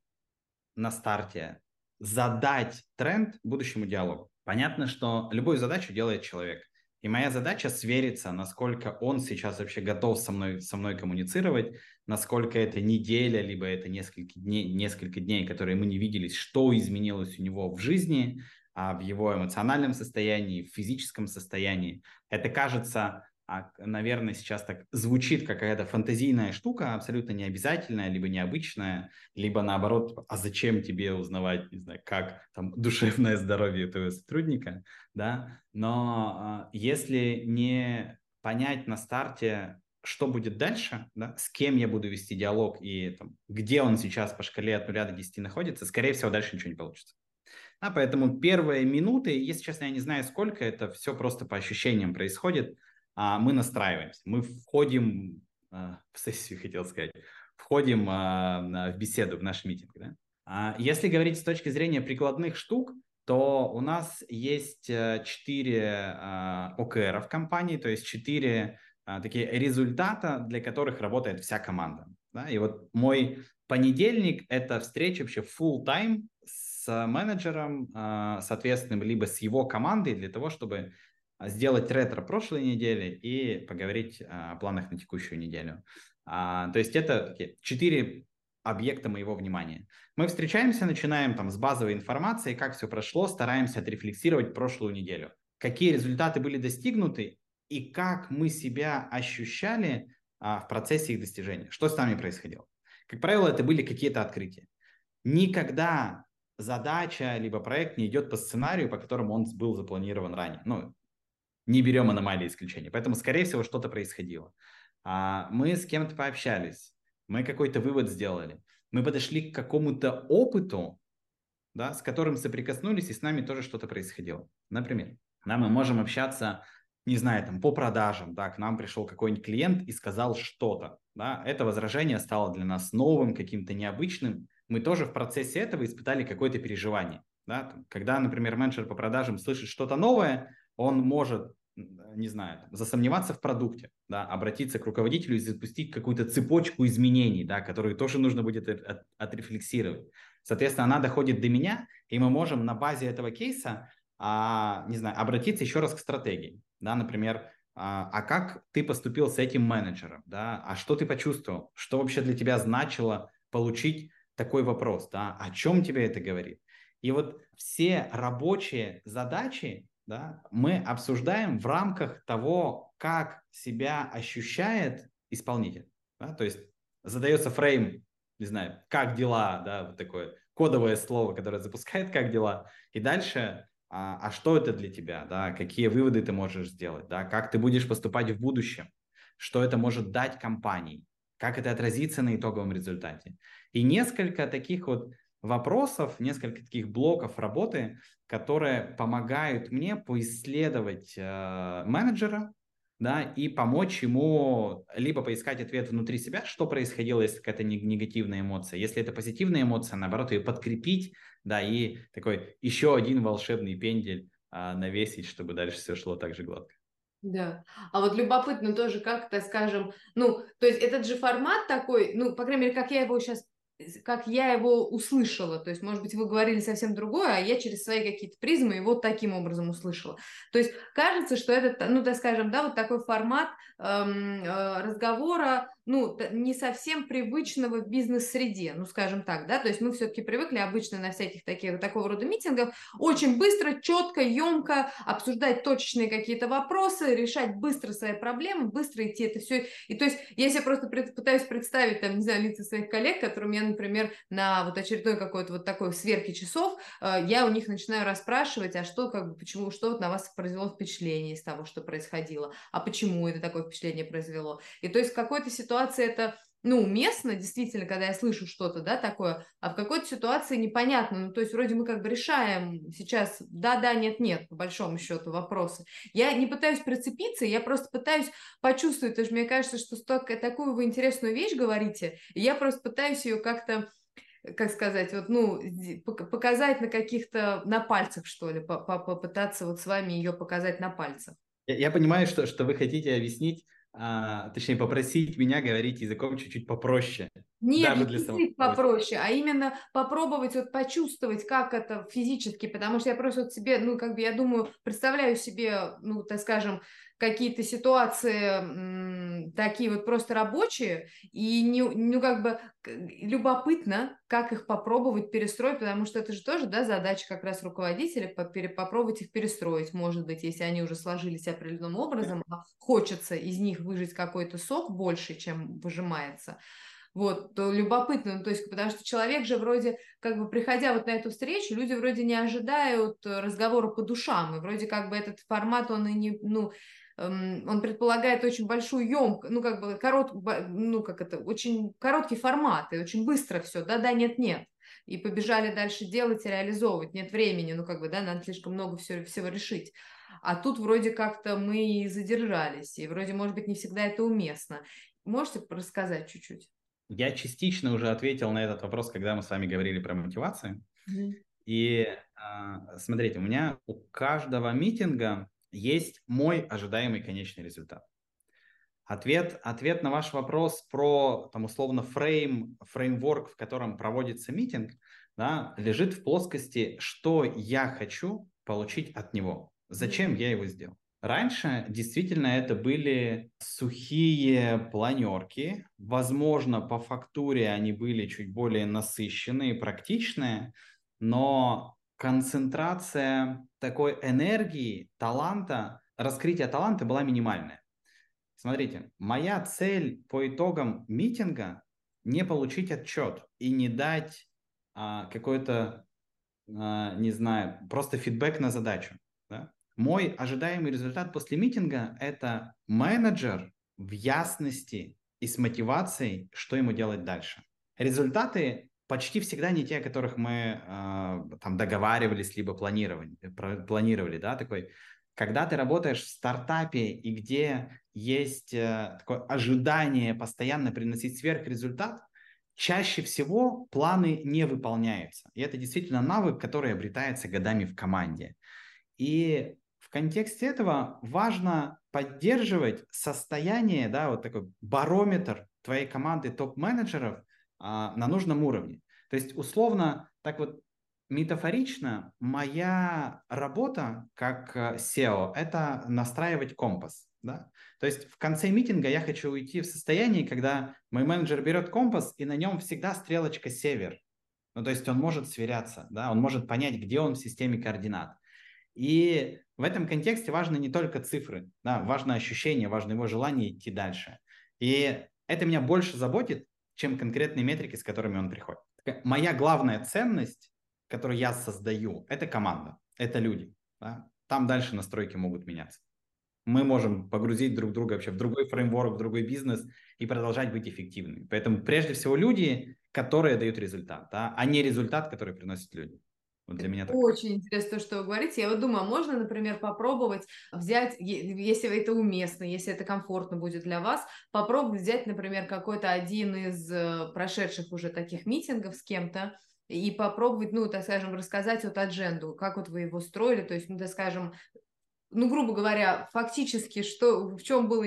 на старте – задать тренд будущему диалогу. Понятно, что любую задачу делает человек. И моя задача свериться, насколько он сейчас вообще готов со мной коммуницировать, насколько это неделя, либо это несколько дней, которые мы не виделись, что изменилось у него в жизни, в его эмоциональном состоянии, в физическом состоянии. Это кажется, наверное, сейчас так звучит, какая-то фантазийная штука, абсолютно необязательная, либо необычная, либо наоборот, а зачем тебе узнавать, не знаю, как там душевное здоровье твоего сотрудника, да? Но если не понять на старте, что будет дальше, да, с кем я буду вести диалог и там, где он сейчас по шкале от 0 до 10 находится, скорее всего, дальше ничего не получится. А поэтому первые минуты, если честно, я не знаю, сколько, это все просто по ощущениям происходит. Мы настраиваемся, мы входим в сессию, хотел сказать, входим в беседу, в наш митинг. Да? Если говорить с точки зрения прикладных штук, то у нас есть 4 ОКР в компании, то есть 4 такие результата, для которых работает вся команда. Да? И вот мой понедельник – это встреча вообще full-time с менеджером, соответственным, либо с его командой, для того, чтобы сделать ретро прошлой недели и поговорить о планах на текущую неделю. То есть это 4 объекта моего внимания. Мы встречаемся, начинаем там с базовой информации, как все прошло, стараемся отрефлексировать прошлую неделю. Какие результаты были достигнуты и как мы себя ощущали в процессе их достижения. Что с нами происходило? Как правило, это были какие-то открытия. Никогда задача либо проект не идет по сценарию, по которому он был запланирован ранее. Ну, не берем аномалии исключения. Поэтому, скорее всего, что-то происходило. Мы с кем-то пообщались, мы какой-то вывод сделали, мы подошли к какому-то опыту, да, с которым соприкоснулись, и с нами тоже что-то происходило. Например, мы можем общаться, не знаю, там, по продажам. Да, к нам пришел какой-нибудь клиент и сказал что-то. Да, это возражение стало для нас новым, каким-то необычным. Мы тоже в процессе этого испытали какое-то переживание. Да, там, когда, например, менеджер по продажам слышит что-то новое, он может, не знаю, засомневаться в продукте, да, обратиться к руководителю и запустить какую-то цепочку изменений, да, которую тоже нужно будет отрефлексировать. Соответственно, она доходит до меня, и мы можем на базе этого кейса, не знаю, обратиться еще раз к стратегии. Да, например, а как ты поступил с этим менеджером? Да, а что ты почувствовал? Что вообще для тебя значило получить такой вопрос? Да, о чем тебе это говорит? И вот все рабочие задачи, да, мы обсуждаем в рамках того, как себя ощущает исполнитель. Да? То есть задается фрейм, не знаю, как дела, да, вот такое кодовое слово, которое запускает как дела, и дальше, а что это для тебя, да, какие выводы ты можешь сделать, да, как ты будешь поступать в будущем, что это может дать компании, как это отразится на итоговом результате. И несколько таких вот вопросов, несколько таких блоков работы, которые помогают мне поисследовать менеджера, да, и помочь ему либо поискать ответ внутри себя, что происходило, если какая-то негативная эмоция, если это позитивная эмоция, наоборот, ее подкрепить, да, и такой еще один волшебный пендель навесить, чтобы дальше все шло так же гладко. Да, а вот любопытно тоже, как, так скажем, ну, то есть этот же формат такой, ну, по крайней мере, как я его сейчас услышала, то есть, может быть, вы говорили совсем другое, а я через свои какие-то призмы его таким образом услышала. То есть, кажется, что это, ну, так скажем, да, вот такой формат разговора, ну, не совсем привычного бизнес-среде, ну, скажем так, да, то есть мы все-таки привыкли обычно на всяких такого рода митингах очень быстро, четко, емко обсуждать точечные какие-то вопросы, решать быстро свои проблемы, быстро идти это все, и то есть я себе просто пытаюсь представить, там, не знаю, лица своих коллег, которым я, например, на вот очередной какой-то вот такой сверке часов, я у них начинаю расспрашивать, а что, как бы, почему, что вот на вас произвело впечатление из того, что происходило, а почему это такое впечатление произвело, и то есть в какой-то ситуации это, ну, уместно, действительно, когда я слышу что-то, да, такое, а в какой-то ситуации непонятно, ну, то есть вроде мы как бы решаем сейчас да-да, нет-нет, по большому счету вопросы. Я не пытаюсь прицепиться, я просто пытаюсь почувствовать, потому что мне кажется, что столько, такую вы интересную вещь говорите, и я просто пытаюсь ее как-то, как сказать, вот, ну, показать на каких-то, на пальцах, что ли, попытаться вот с вами ее показать на пальцах. Я понимаю, что вы хотите объяснить, точнее, попросить меня говорить языком чуть-чуть попроще. Нет, не язык попроще, а именно попробовать вот почувствовать, как это физически, потому что я просто вот себе, ну, как бы, я думаю, представляю себе, ну, так скажем, какие-то ситуации такие вот просто рабочие, и, не, ну, как бы, любопытно, как их попробовать перестроить, потому что это же тоже, да, задача как раз руководителя, попробовать их перестроить, может быть, если они уже сложились определенным образом, а хочется из них выжать какой-то сок больше, чем выжимается, вот, то любопытно, ну, то есть, потому что человек же вроде, как бы, приходя вот на эту встречу, люди вроде не ожидают разговора по душам, и вроде как бы этот формат, он и не, ну, он предполагает очень большую емкость, ну, как бы, ну, как это, очень короткий формат, и очень быстро все, да-да, нет-нет, и побежали дальше делать и реализовывать, нет времени, ну, как бы, да, надо слишком много всего решить. А тут вроде как-то мы и задержались, и вроде, может быть, не всегда это уместно. Можете рассказать чуть-чуть? Я частично уже ответил на этот вопрос, когда мы с вами говорили про мотивацию. Mm-hmm. И смотрите, у меня у каждого митинга есть мой ожидаемый конечный результат. Ответ на ваш вопрос про, там, условно, фреймворк, в котором проводится митинг, да, лежит в плоскости, что я хочу получить от него, зачем я его сделал. Раньше действительно это были сухие планерки, возможно, по фактуре они были чуть более насыщенные, практичные, но концентрация такой энергии, таланта, раскрытия таланта была минимальная. Смотрите, моя цель по итогам митинга – не получить отчет и не дать какой-то, не знаю, просто фидбэк на задачу. Да? Мой ожидаемый результат после митинга – это менеджер в ясности и с мотивацией, что ему делать дальше. Результаты почти всегда не те, о которых мы там договаривались, либо планировали, да, такой. Когда ты работаешь в стартапе и где есть такое ожидание постоянно приносить сверхрезультат, чаще всего планы не выполняются. И это действительно навык, который обретается годами в команде. И в контексте этого важно поддерживать состояние, да, вот такой барометр твоей команды топ-менеджеров на нужном уровне. То есть, условно, так вот метафорично, моя работа как SEO – это настраивать компас. Да? То есть в конце митинга я хочу уйти в состоянии, когда мой менеджер берет компас, и на нем всегда стрелочка север. Ну, то есть он может сверяться, да? Он может понять, где он в системе координат. И в этом контексте важны не только цифры, да, важно ощущение, важно его желание идти дальше. И это меня больше заботит, чем конкретные метрики, с которыми он приходит. Моя главная ценность, которую я создаю, это команда, это люди. Да? Там дальше настройки могут меняться. Мы можем погрузить друг друга вообще в другой фреймворк, в другой бизнес и продолжать быть эффективными. Поэтому прежде всего люди, которые дают результат, да? А не результат, который приносят люди. Вот для меня так. Очень интересно то, что вы говорите. Я вот думаю, а можно, например, попробовать взять, если это уместно, если это комфортно будет для вас, попробовать взять, например, какой-то один из прошедших уже таких митингов с кем-то и попробовать, ну, так скажем, рассказать вот адженду, как вот вы его строили, то есть, ну, так скажем, ну, грубо говоря, фактически, что, в чем была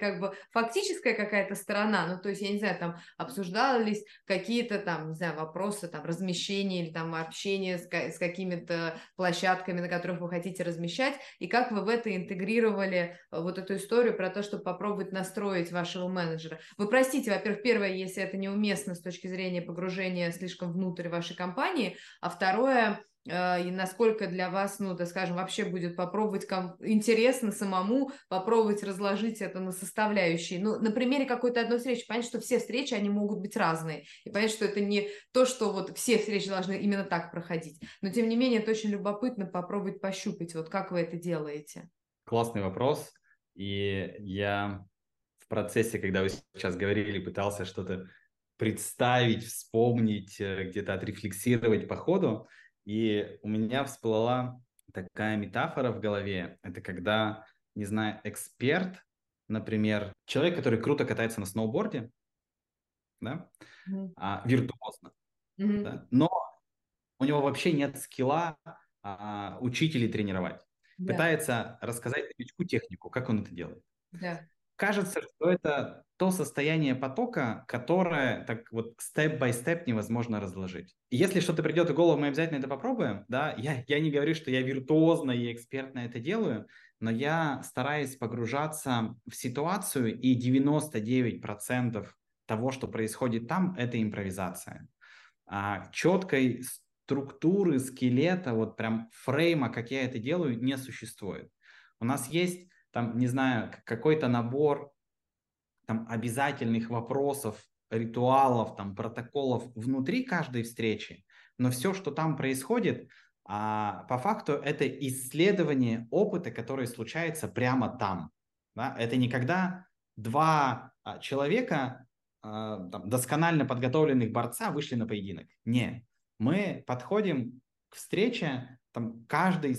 как бы фактическая какая-то сторона, ну, то есть, я не знаю, там обсуждались какие-то там, не знаю, вопросы там размещения или там общения с какими-то площадками, на которых вы хотите размещать, и как вы в это интегрировали вот эту историю про то, чтобы попробовать настроить вашего менеджера. Вы простите, во-первых, первое, если это неуместно с точки зрения погружения слишком внутрь вашей компании, а второе, и насколько для вас, ну, так скажем, вообще будет попробовать интересно самому попробовать разложить это на составляющие. Ну, на примере какой-то одной встречи, понятно, что все встречи, они могут быть разные, и понятно, что это не то, что вот все встречи должны именно так проходить, но, тем не менее, это очень любопытно попробовать пощупать, вот как вы это делаете. Классный вопрос, и я в процессе, когда вы сейчас говорили, пытался что-то представить, вспомнить, где-то отрефлексировать по ходу. И у меня всплыла такая метафора в голове. Это когда, не знаю, эксперт, например, человек, который круто катается на сноуборде, да, виртуозно, да, но у него вообще нет скилла учить или тренировать. Да. Пытается рассказать новичку технику, как он это делает. Да. Кажется, что это то состояние потока, которое так вот степ-бай-степ невозможно разложить. И если что-то придет в голову, мы обязательно это попробуем. Да? Я не говорю, что я виртуозно и экспертно это делаю, но я стараюсь погружаться в ситуацию, и 99% того, что происходит там, это импровизация. Четкой структуры, скелета, вот прям фрейма, как я это делаю, не существует. У нас есть... там, не знаю, какой-то набор там обязательных вопросов, ритуалов, там, протоколов внутри каждой встречи, но все, что там происходит, по факту это исследование опыта, который случается прямо там. Да? Это не когда два человека, там, досконально подготовленных борца, вышли на поединок. Не, мы подходим к встрече, там, каждый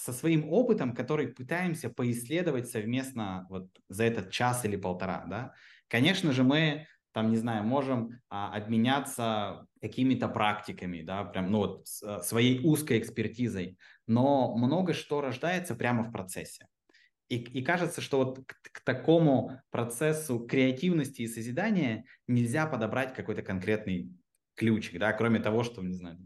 со своим опытом, который пытаемся поисследовать совместно вот за этот час или полтора, да. Конечно же, мы там, не знаю, можем обменяться какими-то практиками, да, прям, ну, вот, своей узкой экспертизой, но много что рождается прямо в процессе. И кажется, что вот к такому процессу креативности и созидания нельзя подобрать какой-то конкретный ключик, да, кроме того, что, не знаю,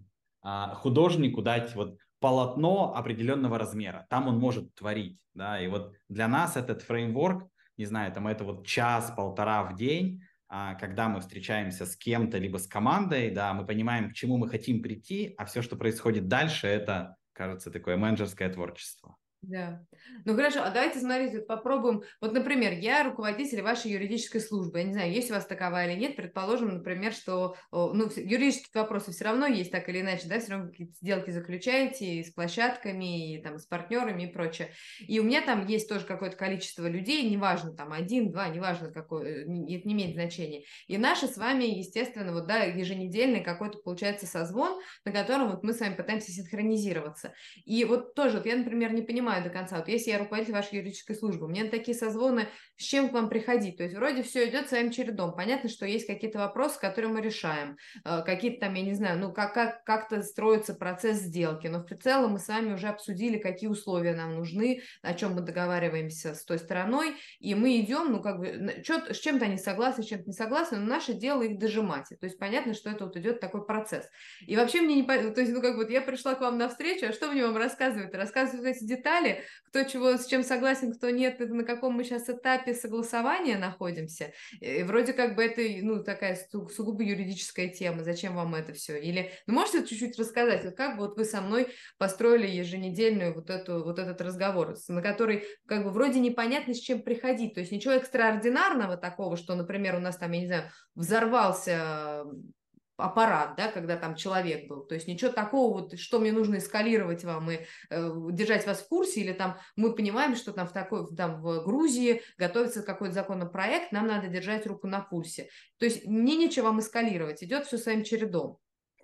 художнику дать вот полотно определенного размера, там он может творить, да, и вот для нас этот фреймворк, не знаю, там это вот час-полтора в день, когда мы встречаемся с кем-то, либо с командой, да, мы понимаем, к чему мы хотим прийти, а все, что происходит дальше, это, кажется, такое менеджерское творчество. Да. Ну хорошо, а давайте, смотрите, попробуем. Вот, например, я руководитель вашей юридической службы. Я не знаю, есть у вас такова или нет. Предположим, например, что, ну, юридические вопросы все равно есть, так или иначе, да, все равно какие-то сделки заключаете и с площадками, и там с партнерами и прочее. И у меня там есть тоже какое-то количество людей, неважно, там один, два, неважно какое, это не имеет значения. И наши с вами, естественно, вот, да, еженедельный какой-то получается созвон, на котором вот мы с вами пытаемся синхронизироваться. И вот тоже, вот я, например, не понимаю до конца. Вот если я руководитель вашей юридической службы, у меня такие созвоны, с чем к вам приходить? То есть вроде все идет своим чередом. Понятно, что есть какие-то вопросы, которые мы решаем. Какие-то там, я не знаю, ну как-то строится процесс сделки. Но в целом мы с вами уже обсудили, какие условия нам нужны, о чем мы договариваемся с той стороной. И мы идем, ну как бы, с чем-то они согласны, с чем-то не согласны, но наше дело их дожимать. То есть понятно, что это вот идет такой процесс. И вообще мне не понятно, то есть, ну как бы, я пришла к вам на встречу, а что мне вам рассказывают? Рассказывают эти детали, кто чего, с чем согласен, кто нет, на каком мы сейчас этапе согласования находимся, и вроде как бы это, ну, такая сугубо юридическая тема, зачем вам это все, или, ну, можете чуть-чуть рассказать, вот как бы вот вы со мной построили еженедельную вот этот разговор, на который как бы вроде непонятно, с чем приходить, то есть ничего экстраординарного такого, что, например, у нас там, я не знаю, взорвался аппарат, да, когда там человек был, то есть ничего такого, вот, что мне нужно эскалировать вам и держать вас в курсе, или там мы понимаем, что там в Грузии готовится какой-то законопроект, нам надо держать руку на пульсе, то есть не нечего вам эскалировать, идет все своим чередом.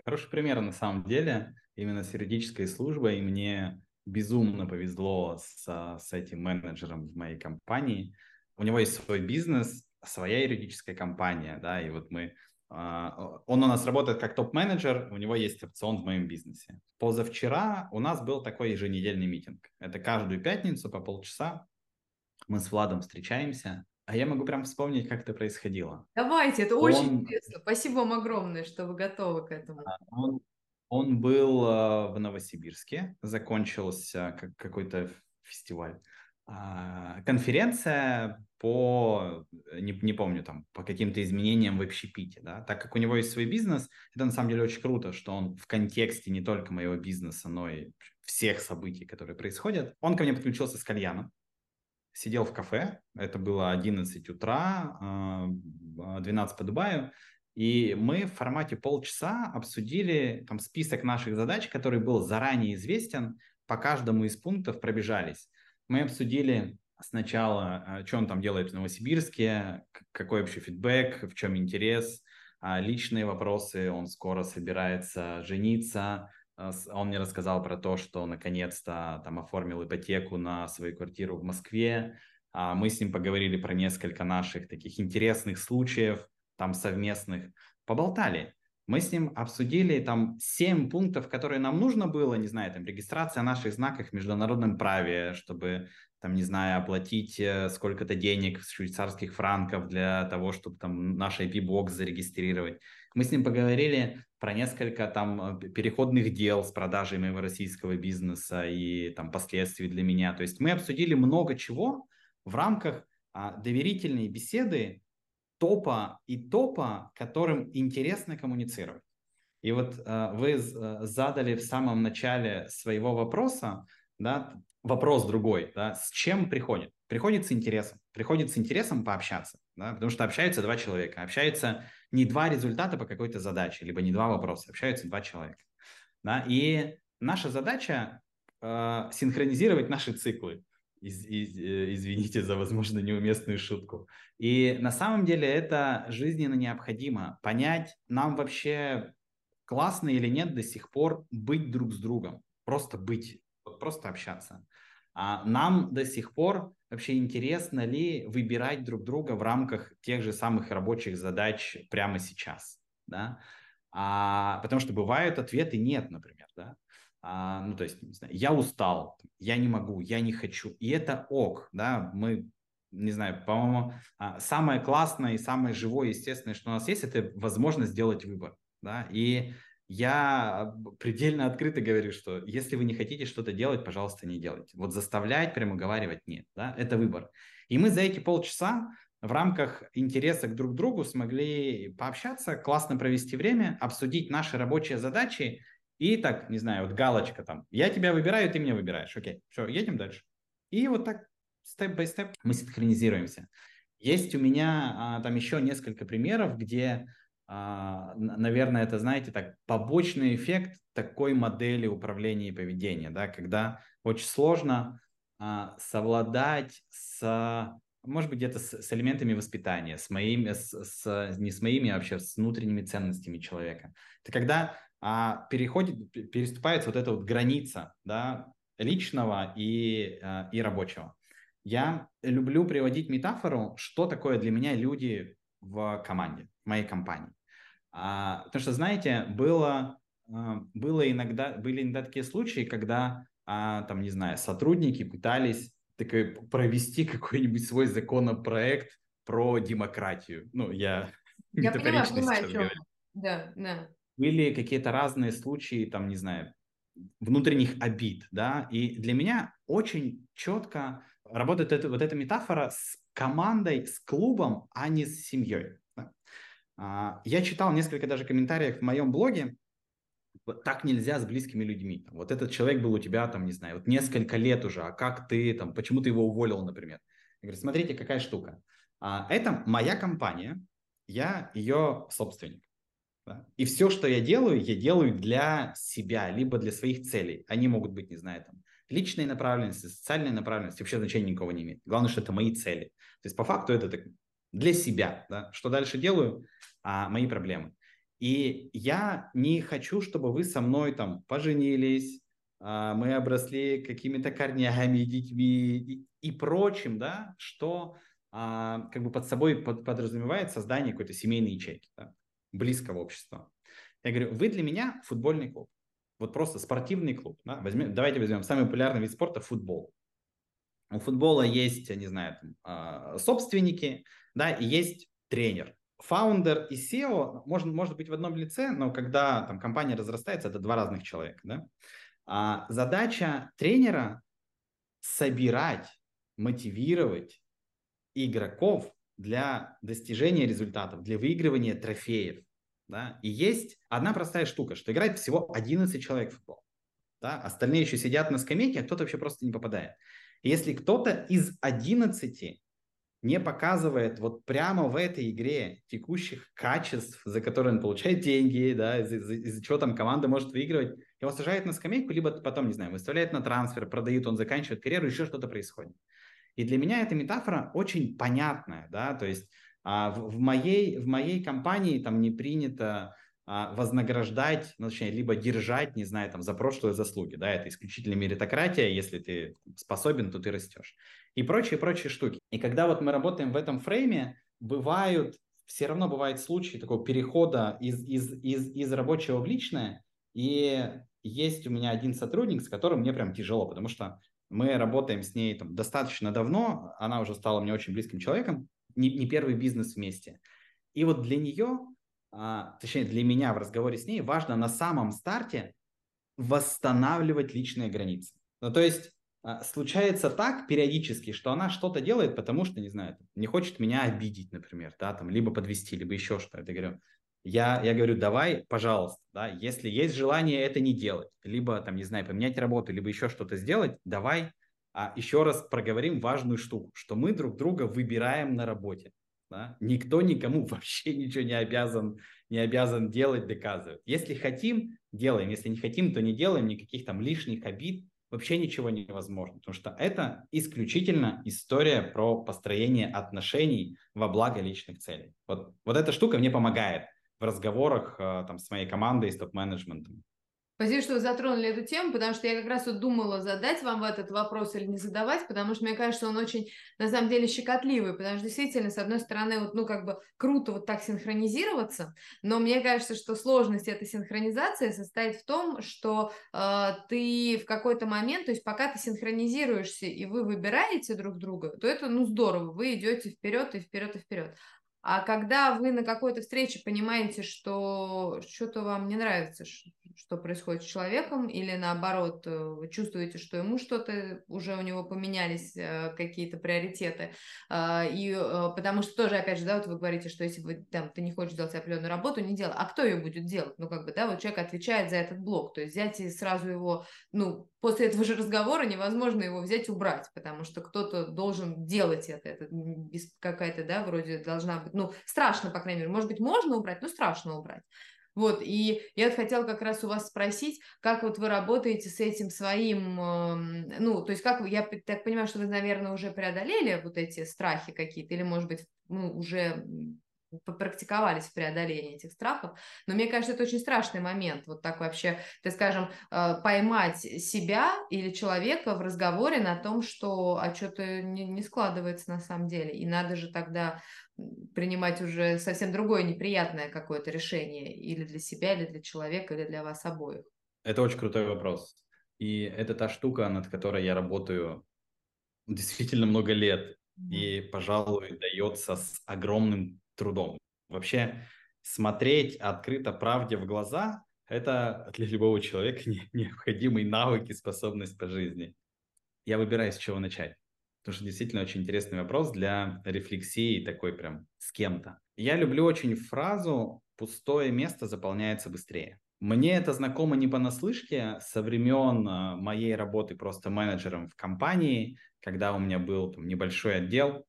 Хороший пример на самом деле, именно с юридической службой, и мне безумно повезло с этим менеджером в моей компании, у него есть свой бизнес, своя юридическая компания, да, и вот мы Он у нас работает как топ-менеджер, у него есть опцион в моем бизнесе. Позавчера у нас был такой еженедельный митинг. Это каждую пятницу по полчаса мы с Владом встречаемся. А я могу прям вспомнить, как это происходило. Давайте, это очень интересно. Спасибо вам огромное, что вы готовы к этому. Он был в Новосибирске, закончился какой-то фестиваль. Конференция по, не помню, там, по каким-то изменениям в общепите. Да? Так как у него есть свой бизнес, это на самом деле очень круто, что он в контексте не только моего бизнеса, но и всех событий, которые происходят. Он ко мне подключился с кальяном. Сидел в кафе, это было 11 утра, 12 по Дубаю, и мы в формате полчаса обсудили там список наших задач, который был заранее известен, по каждому из пунктов пробежались. Мы обсудили сначала, что он там делает в Новосибирске, какой вообще фидбэк, в чем интерес, личные вопросы, он скоро собирается жениться. Он мне рассказал про то, что наконец-то там оформил ипотеку на свою квартиру в Москве. Мы с ним поговорили про несколько наших таких интересных случаев, там совместных. Поболтали. Мы с ним обсудили там 7 пунктов, которые нам нужно было, не знаю, там регистрация наших знаков в международном праве, чтобы там, не знаю, оплатить сколько-то денег в швейцарских франков для того, чтобы там наш IP-бокс зарегистрировать. Мы с ним поговорили про несколько там переходных дел с продажей моего российского бизнеса и там последствий для меня. То есть мы обсудили много чего в рамках доверительной беседы топа, которым интересно коммуницировать. И вот вы задали в самом начале своего вопроса, да, вопрос другой, да, с чем приходит? Приходит с интересом. Приходит с интересом пообщаться, да, потому что общаются два человека. Общаются не два результата по какой-то задаче, либо не два вопроса. Общаются два человека. Да, и наша задача синхронизировать наши циклы. Извините за, возможно, неуместную шутку. И на самом деле это жизненно необходимо. Понять, нам вообще классно или нет до сих пор быть друг с другом. Просто быть. Просто общаться. А нам до сих пор вообще интересно ли выбирать друг друга в рамках тех же самых рабочих задач прямо сейчас, да? Потому что бывают ответы «нет», например, да? Ну, то есть, не знаю, я устал, я не могу, я не хочу, и это ок, да? Мы, не знаю, по-моему, самое классное и самое живое, естественное, что у нас есть, это возможность сделать выбор, да? И я предельно открыто говорю, что если вы не хотите что-то делать, пожалуйста, не делайте. Вот заставлять, прямо уговаривать нет, да, это выбор. И мы за эти полчаса в рамках интереса друг к другу смогли пообщаться, классно провести время, обсудить наши рабочие задачи и так, не знаю, вот галочка там, я тебя выбираю, ты меня выбираешь, окей, все, едем дальше. И вот так степ-бай-степ мы синхронизируемся. Есть у меня там еще несколько примеров, где... Наверное, это, знаете, так побочный эффект такой модели управления и поведения, да, когда очень сложно совладать с, может быть, где-то с элементами воспитания, с моими, не с моими, а вообще с внутренними ценностями человека. Это когда переступается вот эта вот граница, да, личного и рабочего. Я люблю приводить метафору, что такое для меня люди в команде, в моей компании. Потому что, знаете, были иногда такие случаи, когда, там, не знаю, сотрудники пытались провести какой-нибудь свой законопроект про демократию. Ну, я понимаю, что... Да. Были какие-то разные случаи, там, не знаю, внутренних обид, да, и для меня очень четко работает эта метафора с командой, с клубом, а не с семьей. Я читал несколько даже комментариев в моем блоге, так нельзя с близкими людьми. Вот этот человек был у тебя, там, не знаю, вот несколько лет уже, а как ты, там, почему ты его уволил, например. Я говорю, смотрите, какая штука. Это моя компания, я ее собственник. Да? И все, что я делаю для себя, либо для своих целей. Они могут быть, не знаю, там, личной направленности, социальной направленности, вообще значения никого не имеет. Главное, что это мои цели. То есть по факту это так... Для себя, да? Что дальше делаю, мои проблемы. И я не хочу, чтобы вы со мной там поженились, мы обросли какими-то корнями, детьми и прочим, да, что как бы под собой подразумевает создание какой-то семейной ячейки. Да? близкого общества. Я говорю, вы для меня футбольный клуб. Вот просто спортивный клуб. Да? Давайте возьмем самый популярный вид спорта – футбол. У футбола есть, я не знаю, там, собственники, да, и есть тренер. Фаундер и SEO может быть в одном лице, но когда там, компания разрастается, это два разных человека. Да? А задача тренера – собирать, мотивировать игроков для достижения результатов, для выигрывания трофеев. Да? И есть одна простая штука, что играет всего 11 человек в футбол. Да? Остальные еще сидят на скамейке, а кто-то вообще просто не попадает. Если кто-то из 11 не показывает вот прямо в этой игре текущих качеств, за которые он получает деньги, да, из-за чего там команда может выигрывать, его сажают на скамейку, либо потом, не знаю, выставляют на трансфер, продают, он заканчивает карьеру, еще что-то происходит. И для меня эта метафора очень понятная, да, то есть в моей компании там не принято вознаграждать, ну, точнее, либо держать, не знаю, там, за прошлые заслуги, да, это исключительно меритократия, если ты способен, то ты растешь, и прочие штуки. И когда вот мы работаем в этом фрейме, все равно бывают случаи такого перехода из рабочего в личное, и есть у меня один сотрудник, с которым мне прям тяжело, потому что мы работаем с ней там достаточно давно, она уже стала мне очень близким человеком, не первый бизнес вместе, и вот для нее... Точнее, для меня в разговоре с ней важно на самом старте восстанавливать личные границы. Ну, то есть случается так периодически, что она что-то делает, потому что, не знаю, не хочет меня обидеть, например, да, там, либо подвести, либо еще что-то. Я говорю, давай, пожалуйста, да, если есть желание это не делать, либо, там, не знаю, поменять работу, либо еще что-то сделать, давай еще раз проговорим важную штуку, что мы друг друга выбираем на работе. Да? Никто никому вообще ничего не обязан делать, доказывать. Если хотим, делаем. Если не хотим, то не делаем. Никаких там лишних обид. Вообще ничего невозможно. Потому что это исключительно история про построение отношений во благо личных целей. Вот эта штука мне помогает в разговорах там, с моей командой, с топ-менеджментом. Спасибо, что вы затронули эту тему, потому что я как раз вот думала, задать вам этот вопрос или не задавать, потому что мне кажется, он очень, на самом деле, щекотливый, потому что действительно, с одной стороны, вот, ну, как бы круто вот так синхронизироваться, но мне кажется, что сложность этой синхронизации состоит в том, что ты в какой-то момент, то есть пока ты синхронизируешься и вы выбираете друг друга, то это, ну, здорово, вы идете вперед и вперед и вперед. А когда вы на какой-то встрече понимаете, что что-то вам не нравится, что происходит с человеком, или наоборот, вы чувствуете, что ему что-то, уже у него поменялись какие-то приоритеты, и потому что тоже, опять же, да, вот вы говорите, что если вы, там, ты не хочешь делать определенную работу, не делай, а кто ее будет делать? Ну, как бы, да, вот человек отвечает за этот блок, то есть взять и сразу его, ну, после этого же разговора невозможно его взять и убрать, потому что кто-то должен делать это какая-то, да, вроде должна быть, ну, страшно, по крайней мере, может быть, можно убрать, но страшно убрать. Вот, и я вот хотела как раз у вас спросить, как вот вы работаете с этим своим, ну, то есть как вы, я так понимаю, что вы, наверное, уже преодолели вот эти страхи какие-то, или, может быть, ну, уже попрактиковались в преодолении этих страхов, но мне кажется, это очень страшный момент, вот так вообще, так скажем, поймать себя или человека в разговоре на том, что, а что-то не складывается на самом деле, и надо же тогда принимать уже совсем другое неприятное какое-то решение или для себя, или для человека, или для вас обоих. Это очень крутой вопрос, и это та штука, над которой я работаю действительно много лет, и, пожалуй, дается с огромным трудом. Вообще смотреть открыто правде в глаза – это для любого человека необходимый навык и способность по жизни. Я выбираю, с чего начать, потому что действительно очень интересный вопрос для рефлексии такой прям с кем-то. Я люблю очень фразу «пустое место заполняется быстрее». Мне это знакомо не понаслышке со времен моей работы просто менеджером в компании, когда у меня был там небольшой отдел,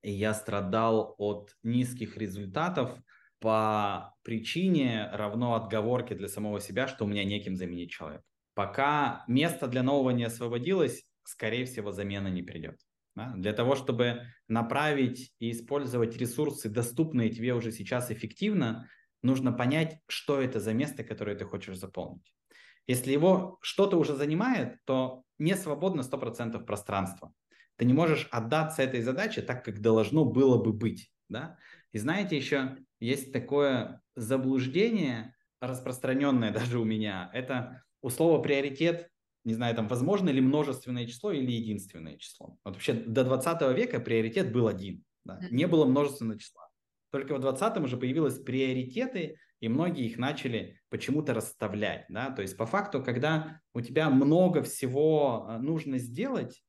и я страдал от низких результатов по причине равно отговорки для самого себя, что у меня неким заменить человека. Пока место для нового не освободилось, скорее всего, замена не придет. Да? Для того, чтобы направить и использовать ресурсы, доступные тебе уже сейчас эффективно, нужно понять, что это за место, которое ты хочешь заполнить. Если его что-то уже занимает, то не свободно 100% пространства. Ты не можешь отдаться этой задаче так, как должно было бы быть. Да? И знаете, еще есть такое заблуждение, распространенное даже у меня, это у слова «приоритет», не знаю, там, возможно ли множественное число или единственное число. Вот вообще до 20 века приоритет был один, да? Не было множественного числа. Только в 20-м уже появились приоритеты, и многие их начали почему-то расставлять, да? То есть по факту, когда у тебя много всего нужно сделать,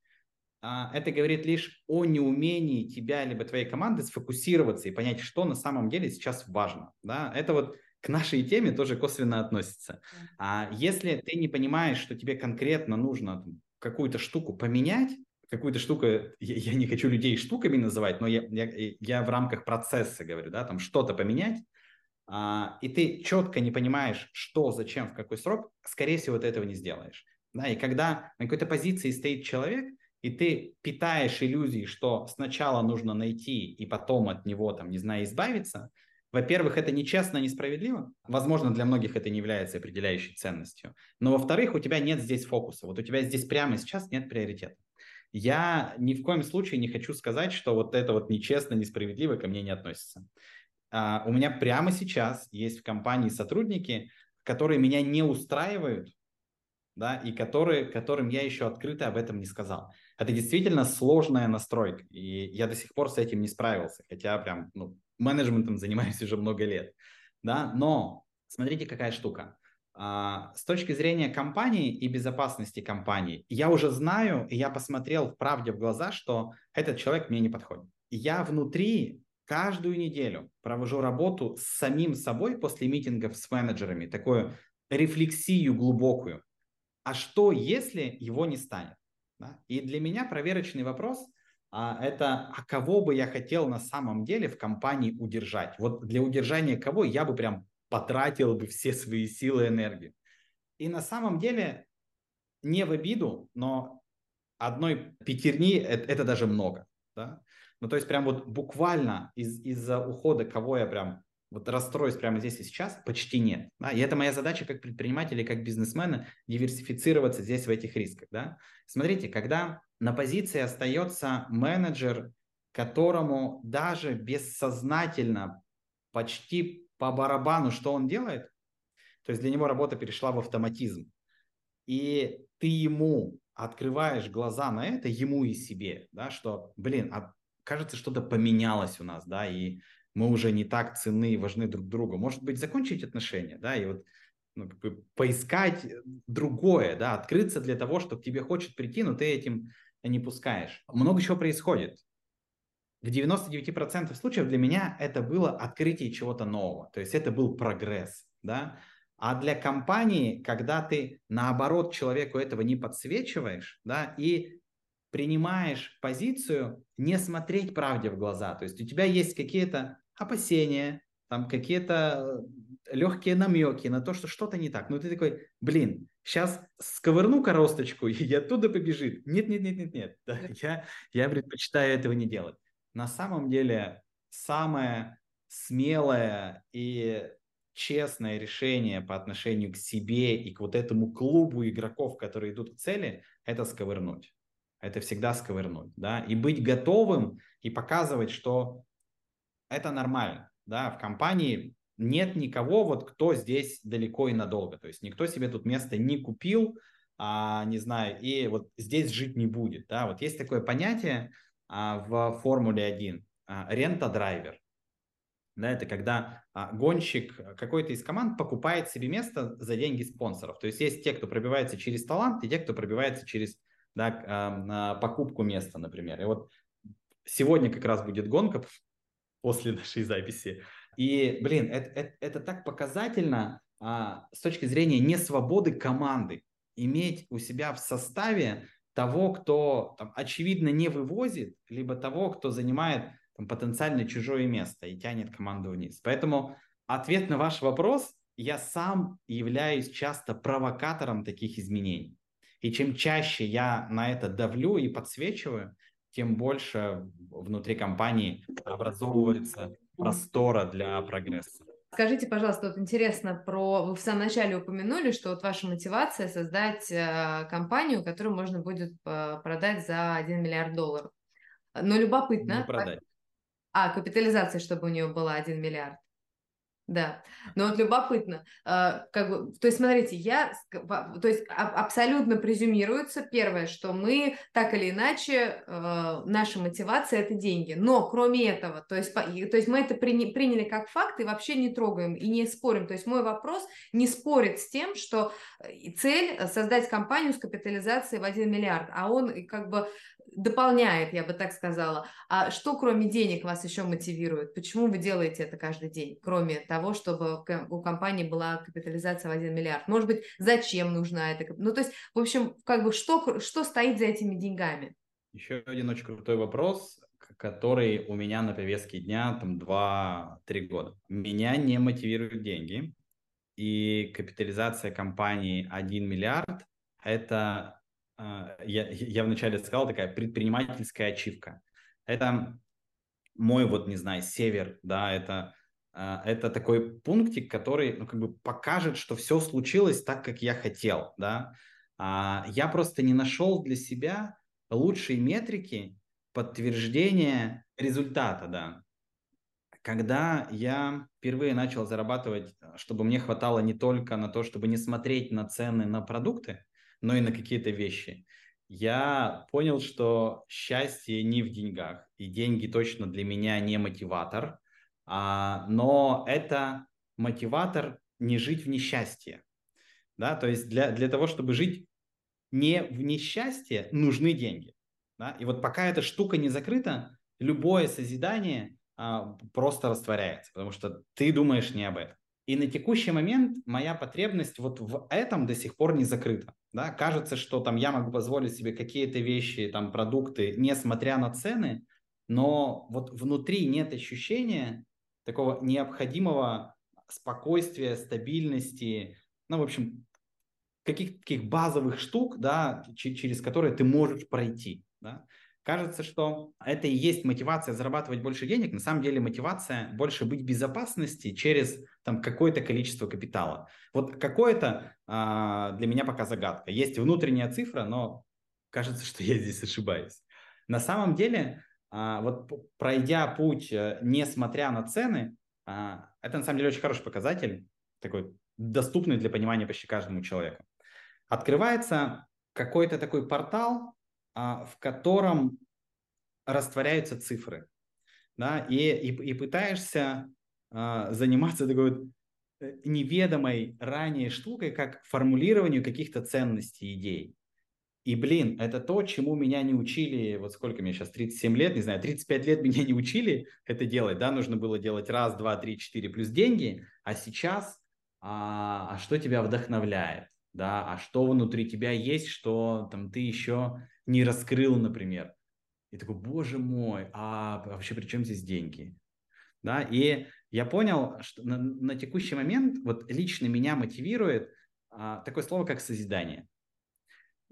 это говорит лишь о неумении тебя либо твоей команды сфокусироваться и понять, что на самом деле сейчас важно, да? Это вот к нашей теме тоже косвенно относится. А если ты не понимаешь, что тебе конкретно нужно какую-то штуку поменять, какую-то штуку, я не хочу людей штуками называть, но я в рамках процесса говорю, да, там что-то поменять, и ты четко не понимаешь, что, зачем, в какой срок, скорее всего, ты этого не сделаешь. Да, и когда на какой-то позиции стоит человек, и ты питаешь иллюзии, что сначала нужно найти и потом от него, там, не знаю, избавиться, во-первых, это нечестно, несправедливо. Возможно, для многих это не является определяющей ценностью. Но, во-вторых, у тебя нет здесь фокуса. Вот у тебя здесь прямо сейчас нет приоритета. Я ни в коем случае не хочу сказать, что вот это вот нечестно, несправедливо ко мне не относится. У меня прямо сейчас есть в компании сотрудники, которые меня не устраивают, да, и которым я еще открыто об этом не сказал. Это действительно сложная настройка. И я до сих пор с этим не справился. Хотя прям, менеджментом занимаюсь уже много лет, да, но смотрите, какая штука. С точки зрения компании и безопасности компании, я уже знаю, и я посмотрел правде в глаза, что этот человек мне не подходит. Я внутри каждую неделю провожу работу с самим собой после митингов с менеджерами, такую рефлексию глубокую. А что, если его не станет? Да? И для меня проверочный вопрос – это а кого бы я хотел на самом деле в компании удержать. Вот для удержания кого я бы прям потратил бы все свои силы и энергию. И на самом деле не в обиду, но одной пятерни это даже много. Да? Ну то есть прям вот буквально из-за ухода, кого я прям вот расстроюсь прямо здесь и сейчас, почти нет. Да? И это моя задача как предпринимателя, как бизнесмена, диверсифицироваться здесь в этих рисках. Да? Смотрите, когда на позиции остается менеджер, которому даже бессознательно, почти по барабану, что он делает, то есть для него работа перешла в автоматизм, и ты ему открываешь глаза на это, ему и себе, да, что, кажется, что-то поменялось у нас, да, и мы уже не так ценны и важны друг другу. Может быть, закончить отношения, да, и вот поискать другое, да, открыться для того, чтобы тебе хочет прийти, но ты этим не пускаешь. Много чего происходит. В 99% случаев для меня это было открытие чего-то нового, то есть это был прогресс, да. А для компании, когда ты, наоборот, человеку этого не подсвечиваешь, да, и принимаешь позицию не смотреть правде в глаза, то есть у тебя есть какие-то опасения, там какие-то легкие намеки на то, что что-то не так. Ну ты такой, сейчас сковырну-ка росточку, и оттуда побежит. Нет. Да, я предпочитаю этого не делать. На самом деле, самое смелое и честное решение по отношению к себе и к вот этому клубу игроков, которые идут к цели, это сковырнуть. Это всегда сковырнуть, да, и быть готовым, и показывать, что это нормально, да, в компании нет никого, вот кто здесь далеко и надолго, то есть никто себе тут место не купил, не знаю, и вот здесь жить не будет, да, вот есть такое понятие в Формуле 1, рента-драйвер, да, это когда гонщик какой-то из команд покупает себе место за деньги спонсоров, то есть есть те, кто пробивается через талант, и те, кто пробивается через, да, покупку места, например, и вот сегодня как раз будет гонка после нашей записи. И, это так показательно с точки зрения несвободы команды. Иметь у себя в составе того, кто, там, очевидно, не вывозит, либо того, кто занимает там, потенциально чужое место и тянет команду вниз. Поэтому ответ на ваш вопрос, я сам являюсь часто провокатором таких изменений. И чем чаще я на это давлю и подсвечиваю, тем больше внутри компании образовывается простора для прогресса. Скажите, пожалуйста, вот интересно вы в самом начале упомянули, что вот ваша мотивация создать компанию, которую можно будет продать за $1 миллиард. Но любопытно. Не продать. А, капитализация, чтобы у нее была 1 миллиард. Да, но вот любопытно, как бы, то есть смотрите, абсолютно презюмируется первое, что мы так или иначе, наша мотивация – это деньги, но кроме этого, то есть мы это приняли как факт и вообще не трогаем и не спорим, то есть мой вопрос не спорит с тем, что цель – создать компанию с капитализацией в 1 миллиард, а он как бы дополняет, я бы так сказала, а что кроме денег вас еще мотивирует, почему вы делаете это каждый день, кроме того, чтобы у компании была капитализация в 1 миллиард. Может быть, зачем нужна эта капитализация? Ну, то есть, в общем, как бы что стоит за этими деньгами? Еще один очень крутой вопрос, который у меня на повестке дня там 2-3 года. Меня не мотивируют деньги, и капитализация компании 1 миллиард – это, я вначале сказал, такая предпринимательская ачивка. Это мой, вот не знаю, север, да, это такой пунктик, который, ну, как бы покажет, что все случилось так, как я хотел, да. Я просто не нашел для себя лучшей метрики подтверждения результата, да. Когда я впервые начал зарабатывать, чтобы мне хватало не только на то, чтобы не смотреть на цены на продукты, но и на какие-то вещи, я понял, что счастье не в деньгах, и деньги точно для меня не мотиватор. Но это мотиватор не жить в несчастье, да, то есть для того, чтобы жить не в несчастье, нужны деньги, да? И вот пока эта штука не закрыта, любое созидание просто растворяется, потому что ты думаешь не об этом. И на текущий момент моя потребность вот в этом до сих пор не закрыта, да? Кажется, что там я могу позволить себе какие-то вещи, там продукты, несмотря на цены, но вот внутри нет ощущения такого необходимого спокойствия, стабильности, ну, в общем, каких-то таких базовых штук, да, через которые ты можешь пройти, да. Кажется, что это и есть мотивация зарабатывать больше денег, на самом деле мотивация больше быть в безопасности через там какое-то количество капитала. Вот какое-то для меня пока загадка. Есть внутренняя цифра, но кажется, что я здесь ошибаюсь. На самом деле... Вот пройдя путь, несмотря на цены, это на самом деле очень хороший показатель, такой доступный для понимания почти каждому человеку. Открывается какой-то такой портал, в котором растворяются цифры, да, и пытаешься заниматься такой неведомой ранее штукой, как формулированию каких-то ценностей, идей. И, блин, это то, чему меня не учили, вот сколько мне сейчас, 37 лет, не знаю, 35 лет меня не учили это делать, да, нужно было делать раз, два, три, четыре плюс деньги, а сейчас, а что тебя вдохновляет, да, а что внутри тебя есть, что там ты еще не раскрыл, например, и такой, боже мой, а вообще при чем здесь деньги, да, и я понял, что на текущий момент вот лично меня мотивирует такое слово, как созидание.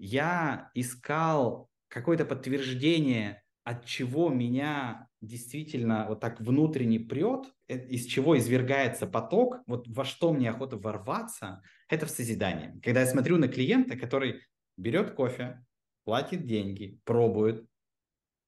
Я искал какое-то подтверждение, от чего меня действительно вот так внутренне прет, из чего извергается поток, вот во что мне охота ворваться, это в созидание. Когда я смотрю на клиента, который берет кофе, платит деньги, пробует,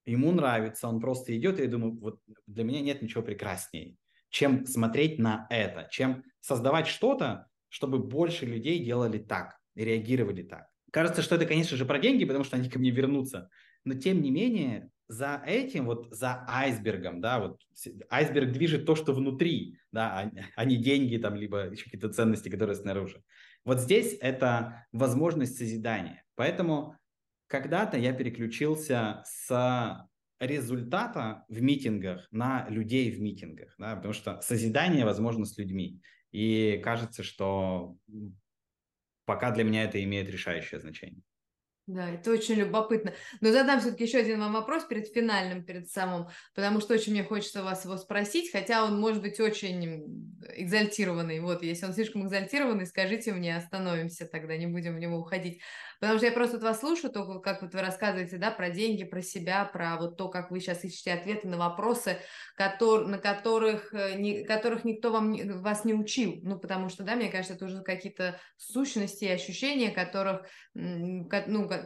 ему нравится, он просто идет, и я думаю, вот для меня нет ничего прекраснее, чем смотреть на это, чем создавать что-то, чтобы больше людей делали так и реагировали так. Кажется, что это, конечно же, про деньги, потому что они ко мне вернутся. Но, тем не менее, за этим, вот за айсбергом, да, вот айсберг движет то, что внутри, да, а не деньги там, либо еще какие-то ценности, которые снаружи. Вот здесь это возможность созидания. Поэтому когда-то я переключился с результата в митингах на людей в митингах, да, потому что созидание возможно с людьми. И кажется, что... Пока для меня это имеет решающее значение. Да, это очень любопытно. Но задам все-таки еще один вам вопрос перед финальным, перед самым, потому что очень мне хочется вас его спросить, хотя он может быть очень экзальтированный. Вот, если он слишком экзальтированный, скажите мне, остановимся тогда, не будем в него уходить. Потому что я просто вас слушаю, только как вот вы рассказываете, да, про деньги, про себя, про вот то, как вы сейчас ищете ответы на вопросы, которых никто вас не учил. Ну, потому что, да, мне кажется, это уже какие-то сущности и ощущения, которых, ну,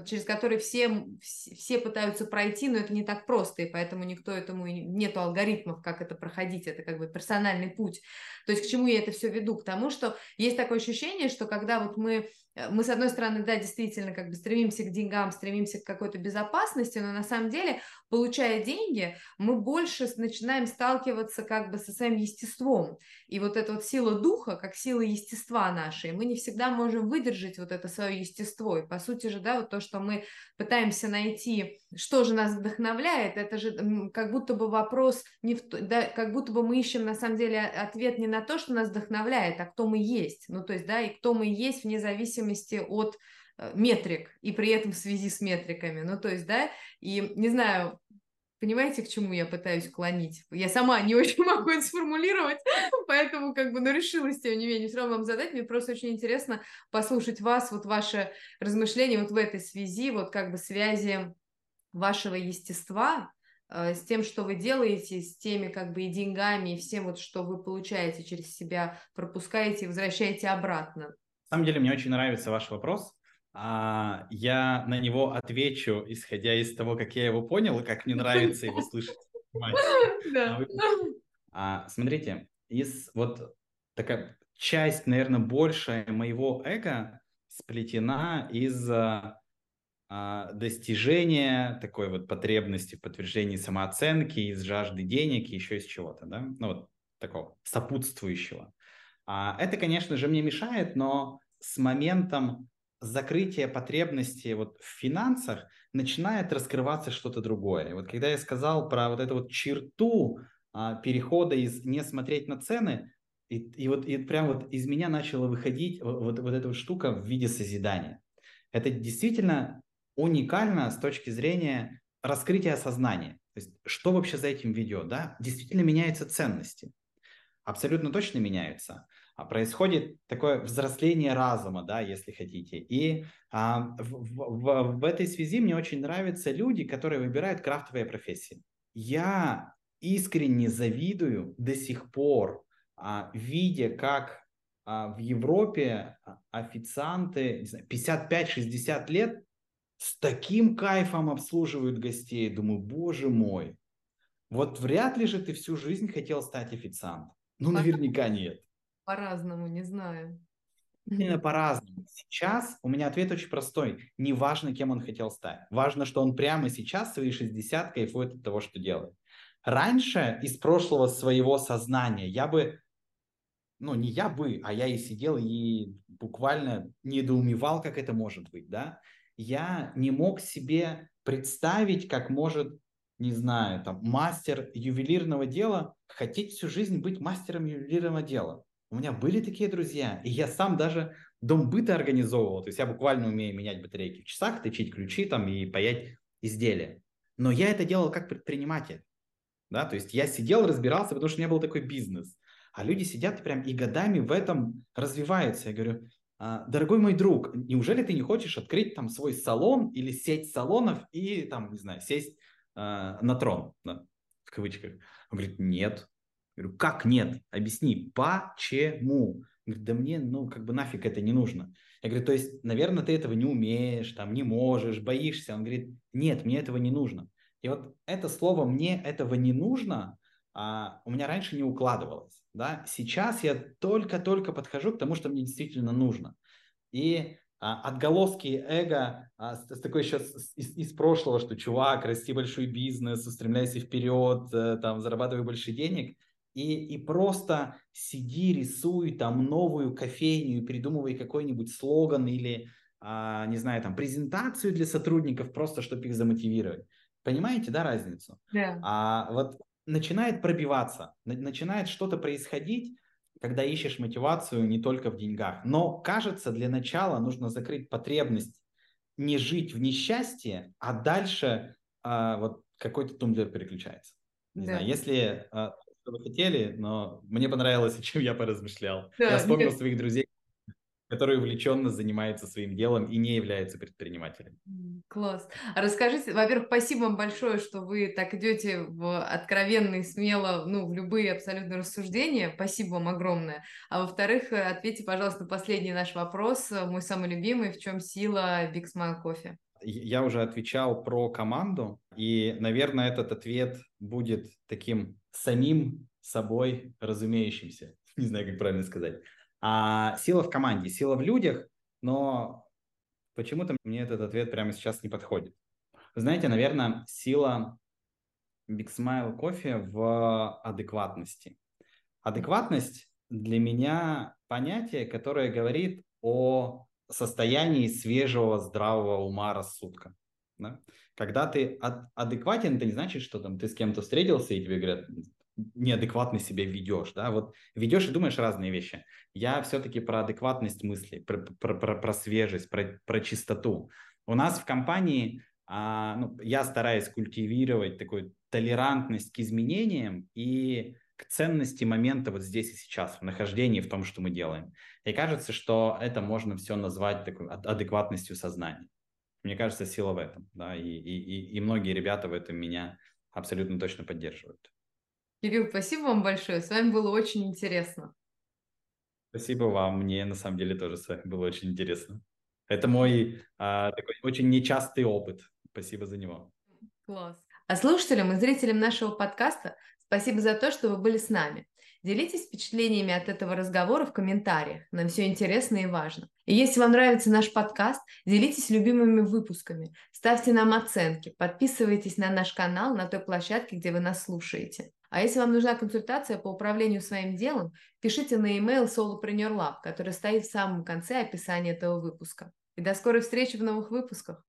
через который все пытаются пройти, но это не так просто, и поэтому никто этому, нету алгоритмов, как это проходить, это как бы персональный путь. То есть к чему я это все веду? К тому, что есть такое ощущение, что когда вот мы с одной стороны, да, действительно как бы стремимся к деньгам, стремимся к какой-то безопасности, но на самом деле, получая деньги, мы больше начинаем сталкиваться как бы со своим естеством. И вот эта вот сила духа, как сила естества нашей, мы не всегда можем выдержать вот это свое естество. И по сути же, да, вот то, что мы пытаемся найти, что же нас вдохновляет, это же как будто бы вопрос, не в, да, как будто бы мы ищем на самом деле ответ не на то, что нас вдохновляет, а кто мы есть. Ну то есть, да, и кто мы есть вне зависимости от метрик, и при этом в связи с метриками, ну то есть, да, и не знаю, понимаете, к чему я пытаюсь клонить? Я сама не очень могу это сформулировать, поэтому как бы, ну, решилась, тем не менее, все равно вам задать, мне просто очень интересно послушать вас, вот ваше размышление вот в этой связи, вот как бы связи вашего естества с тем, что вы делаете, с теми как бы и деньгами, и всем вот, что вы получаете через себя, пропускаете и возвращаете обратно. На самом деле, мне очень нравится ваш вопрос. Я на него отвечу, исходя из того, как я его понял, и как мне нравится его слышать. Смотрите, вот такая часть, наверное, большая моего эго сплетена из достижения такой вот потребности в подтверждении самооценки, из жажды денег, еще из чего-то, да, ну вот такого сопутствующего. Это, конечно же, мне мешает, но с моментом закрытия потребности вот в финансах начинает раскрываться что-то другое. И вот когда я сказал про вот эту вот черту перехода из не смотреть на цены, и прям вот из меня начала выходить вот эта вот штука в виде созидания. Это действительно уникально с точки зрения раскрытия сознания. То есть что вообще за этим ведет? Да? Действительно меняются ценности. Абсолютно точно меняются. Происходит такое взросление разума, да, если хотите. И в этой связи мне очень нравятся люди, которые выбирают крафтовые профессии. Я искренне завидую до сих пор, видя, как в Европе официанты, не знаю, 55-60 лет с таким кайфом обслуживают гостей. Думаю, боже мой, вот вряд ли же ты всю жизнь хотел стать официантом. Ну, наверняка нет. По-разному, не знаю. Именно по-разному. Сейчас у меня ответ очень простой. Не важно, кем он хотел стать. Важно, что он прямо сейчас, в свои 60, кайфует от того, что делает. Раньше из прошлого своего сознания я бы, ну, не я бы, а я и сидел и буквально недоумевал, как это может быть, да? Я не мог себе представить, как может, не знаю, там, мастер ювелирного дела хотеть всю жизнь быть мастером ювелирного дела. У меня были такие друзья, и я сам даже дом быта организовывал. То есть я буквально умею менять батарейки в часах, точить ключи там и паять изделия. Но я это делал как предприниматель. Да? То есть я сидел, разбирался, потому что у меня был такой бизнес. А люди сидят прям и годами в этом развиваются. Я говорю, дорогой мой друг, неужели ты не хочешь открыть там свой салон или сеть салонов и там, не знаю, сесть на трон, да, в кавычках? Он говорит, нет. Я говорю, как нет? Объясни, почему? Говорит, да мне, ну, как бы нафиг это не нужно. Я говорю, то есть, наверное, ты этого не умеешь, там, не можешь, боишься. Он говорит, нет, мне этого не нужно. И вот это слово «мне этого не нужно» у меня раньше не укладывалось, да? Сейчас я только-только подхожу к тому, что мне действительно нужно. И отголоски эго с такой еще из прошлого, что, чувак, расти большой бизнес, устремляйся вперед, там, зарабатывай больше денег. И просто сиди, рисуй там новую кофейню, придумывай какой-нибудь слоган или, не знаю, там, презентацию для сотрудников, просто чтобы их замотивировать. Понимаете, да, разницу? Yeah. Вот начинает пробиваться, начинает что-то происходить, когда ищешь мотивацию не только в деньгах. Но, кажется, для начала нужно закрыть потребность не жить в несчастье, а дальше вот какой-то тумблер переключается. Не знаю, если... вы хотели, но мне понравилось, о чем я поразмышлял. Да, я вспомнил своих друзей, которые увлеченно занимаются своим делом и не являются предпринимателями. Класс. Расскажите, во-первых, спасибо вам большое, что вы так идете откровенно и смело, ну, в любые абсолютно рассуждения. Спасибо вам огромное. А во-вторых, ответьте, пожалуйста, на последний наш вопрос, мой самый любимый, в чем сила Big Smile Coffee? я уже отвечал про команду, и, наверное, этот ответ будет таким самим собой разумеющимся. Не знаю, как правильно сказать. А сила в команде, сила в людях, но почему-то мне этот ответ прямо сейчас не подходит. Знаете, наверное, сила Big Smile Coffee в адекватности. Адекватность для меня понятие, которое говорит о состоянии свежего здравого ума, рассудка. Да? Когда ты адекватен, это не значит, что там, ты с кем-то встретился и тебе говорят, неадекватно себя ведешь. Да? Вот ведешь и думаешь разные вещи. Я все-таки про адекватность мыслей, про свежесть, про чистоту. У нас в компании я стараюсь культивировать такую толерантность к изменениям и к ценности момента вот здесь и сейчас, в нахождении, в том, что мы делаем. И кажется, что это можно все назвать такой адекватностью сознания. Мне кажется, сила в этом. Да? И многие ребята в этом меня абсолютно точно поддерживают. Кирилл, спасибо вам большое. С вами было очень интересно. Спасибо вам. Мне на самом деле тоже с вами было очень интересно. Это мой такой очень нечастый опыт. Спасибо за него. Класс. А слушателям и зрителям нашего подкаста спасибо за то, что вы были с нами. Делитесь впечатлениями от этого разговора в комментариях. Нам все интересно и важно. И если вам нравится наш подкаст, делитесь любимыми выпусками, ставьте нам оценки, подписывайтесь на наш канал на той площадке, где вы нас слушаете. А если вам нужна консультация по управлению своим делом, пишите на e-mail Solopreneur Lab, который стоит в самом конце описания этого выпуска. И до скорой встречи в новых выпусках!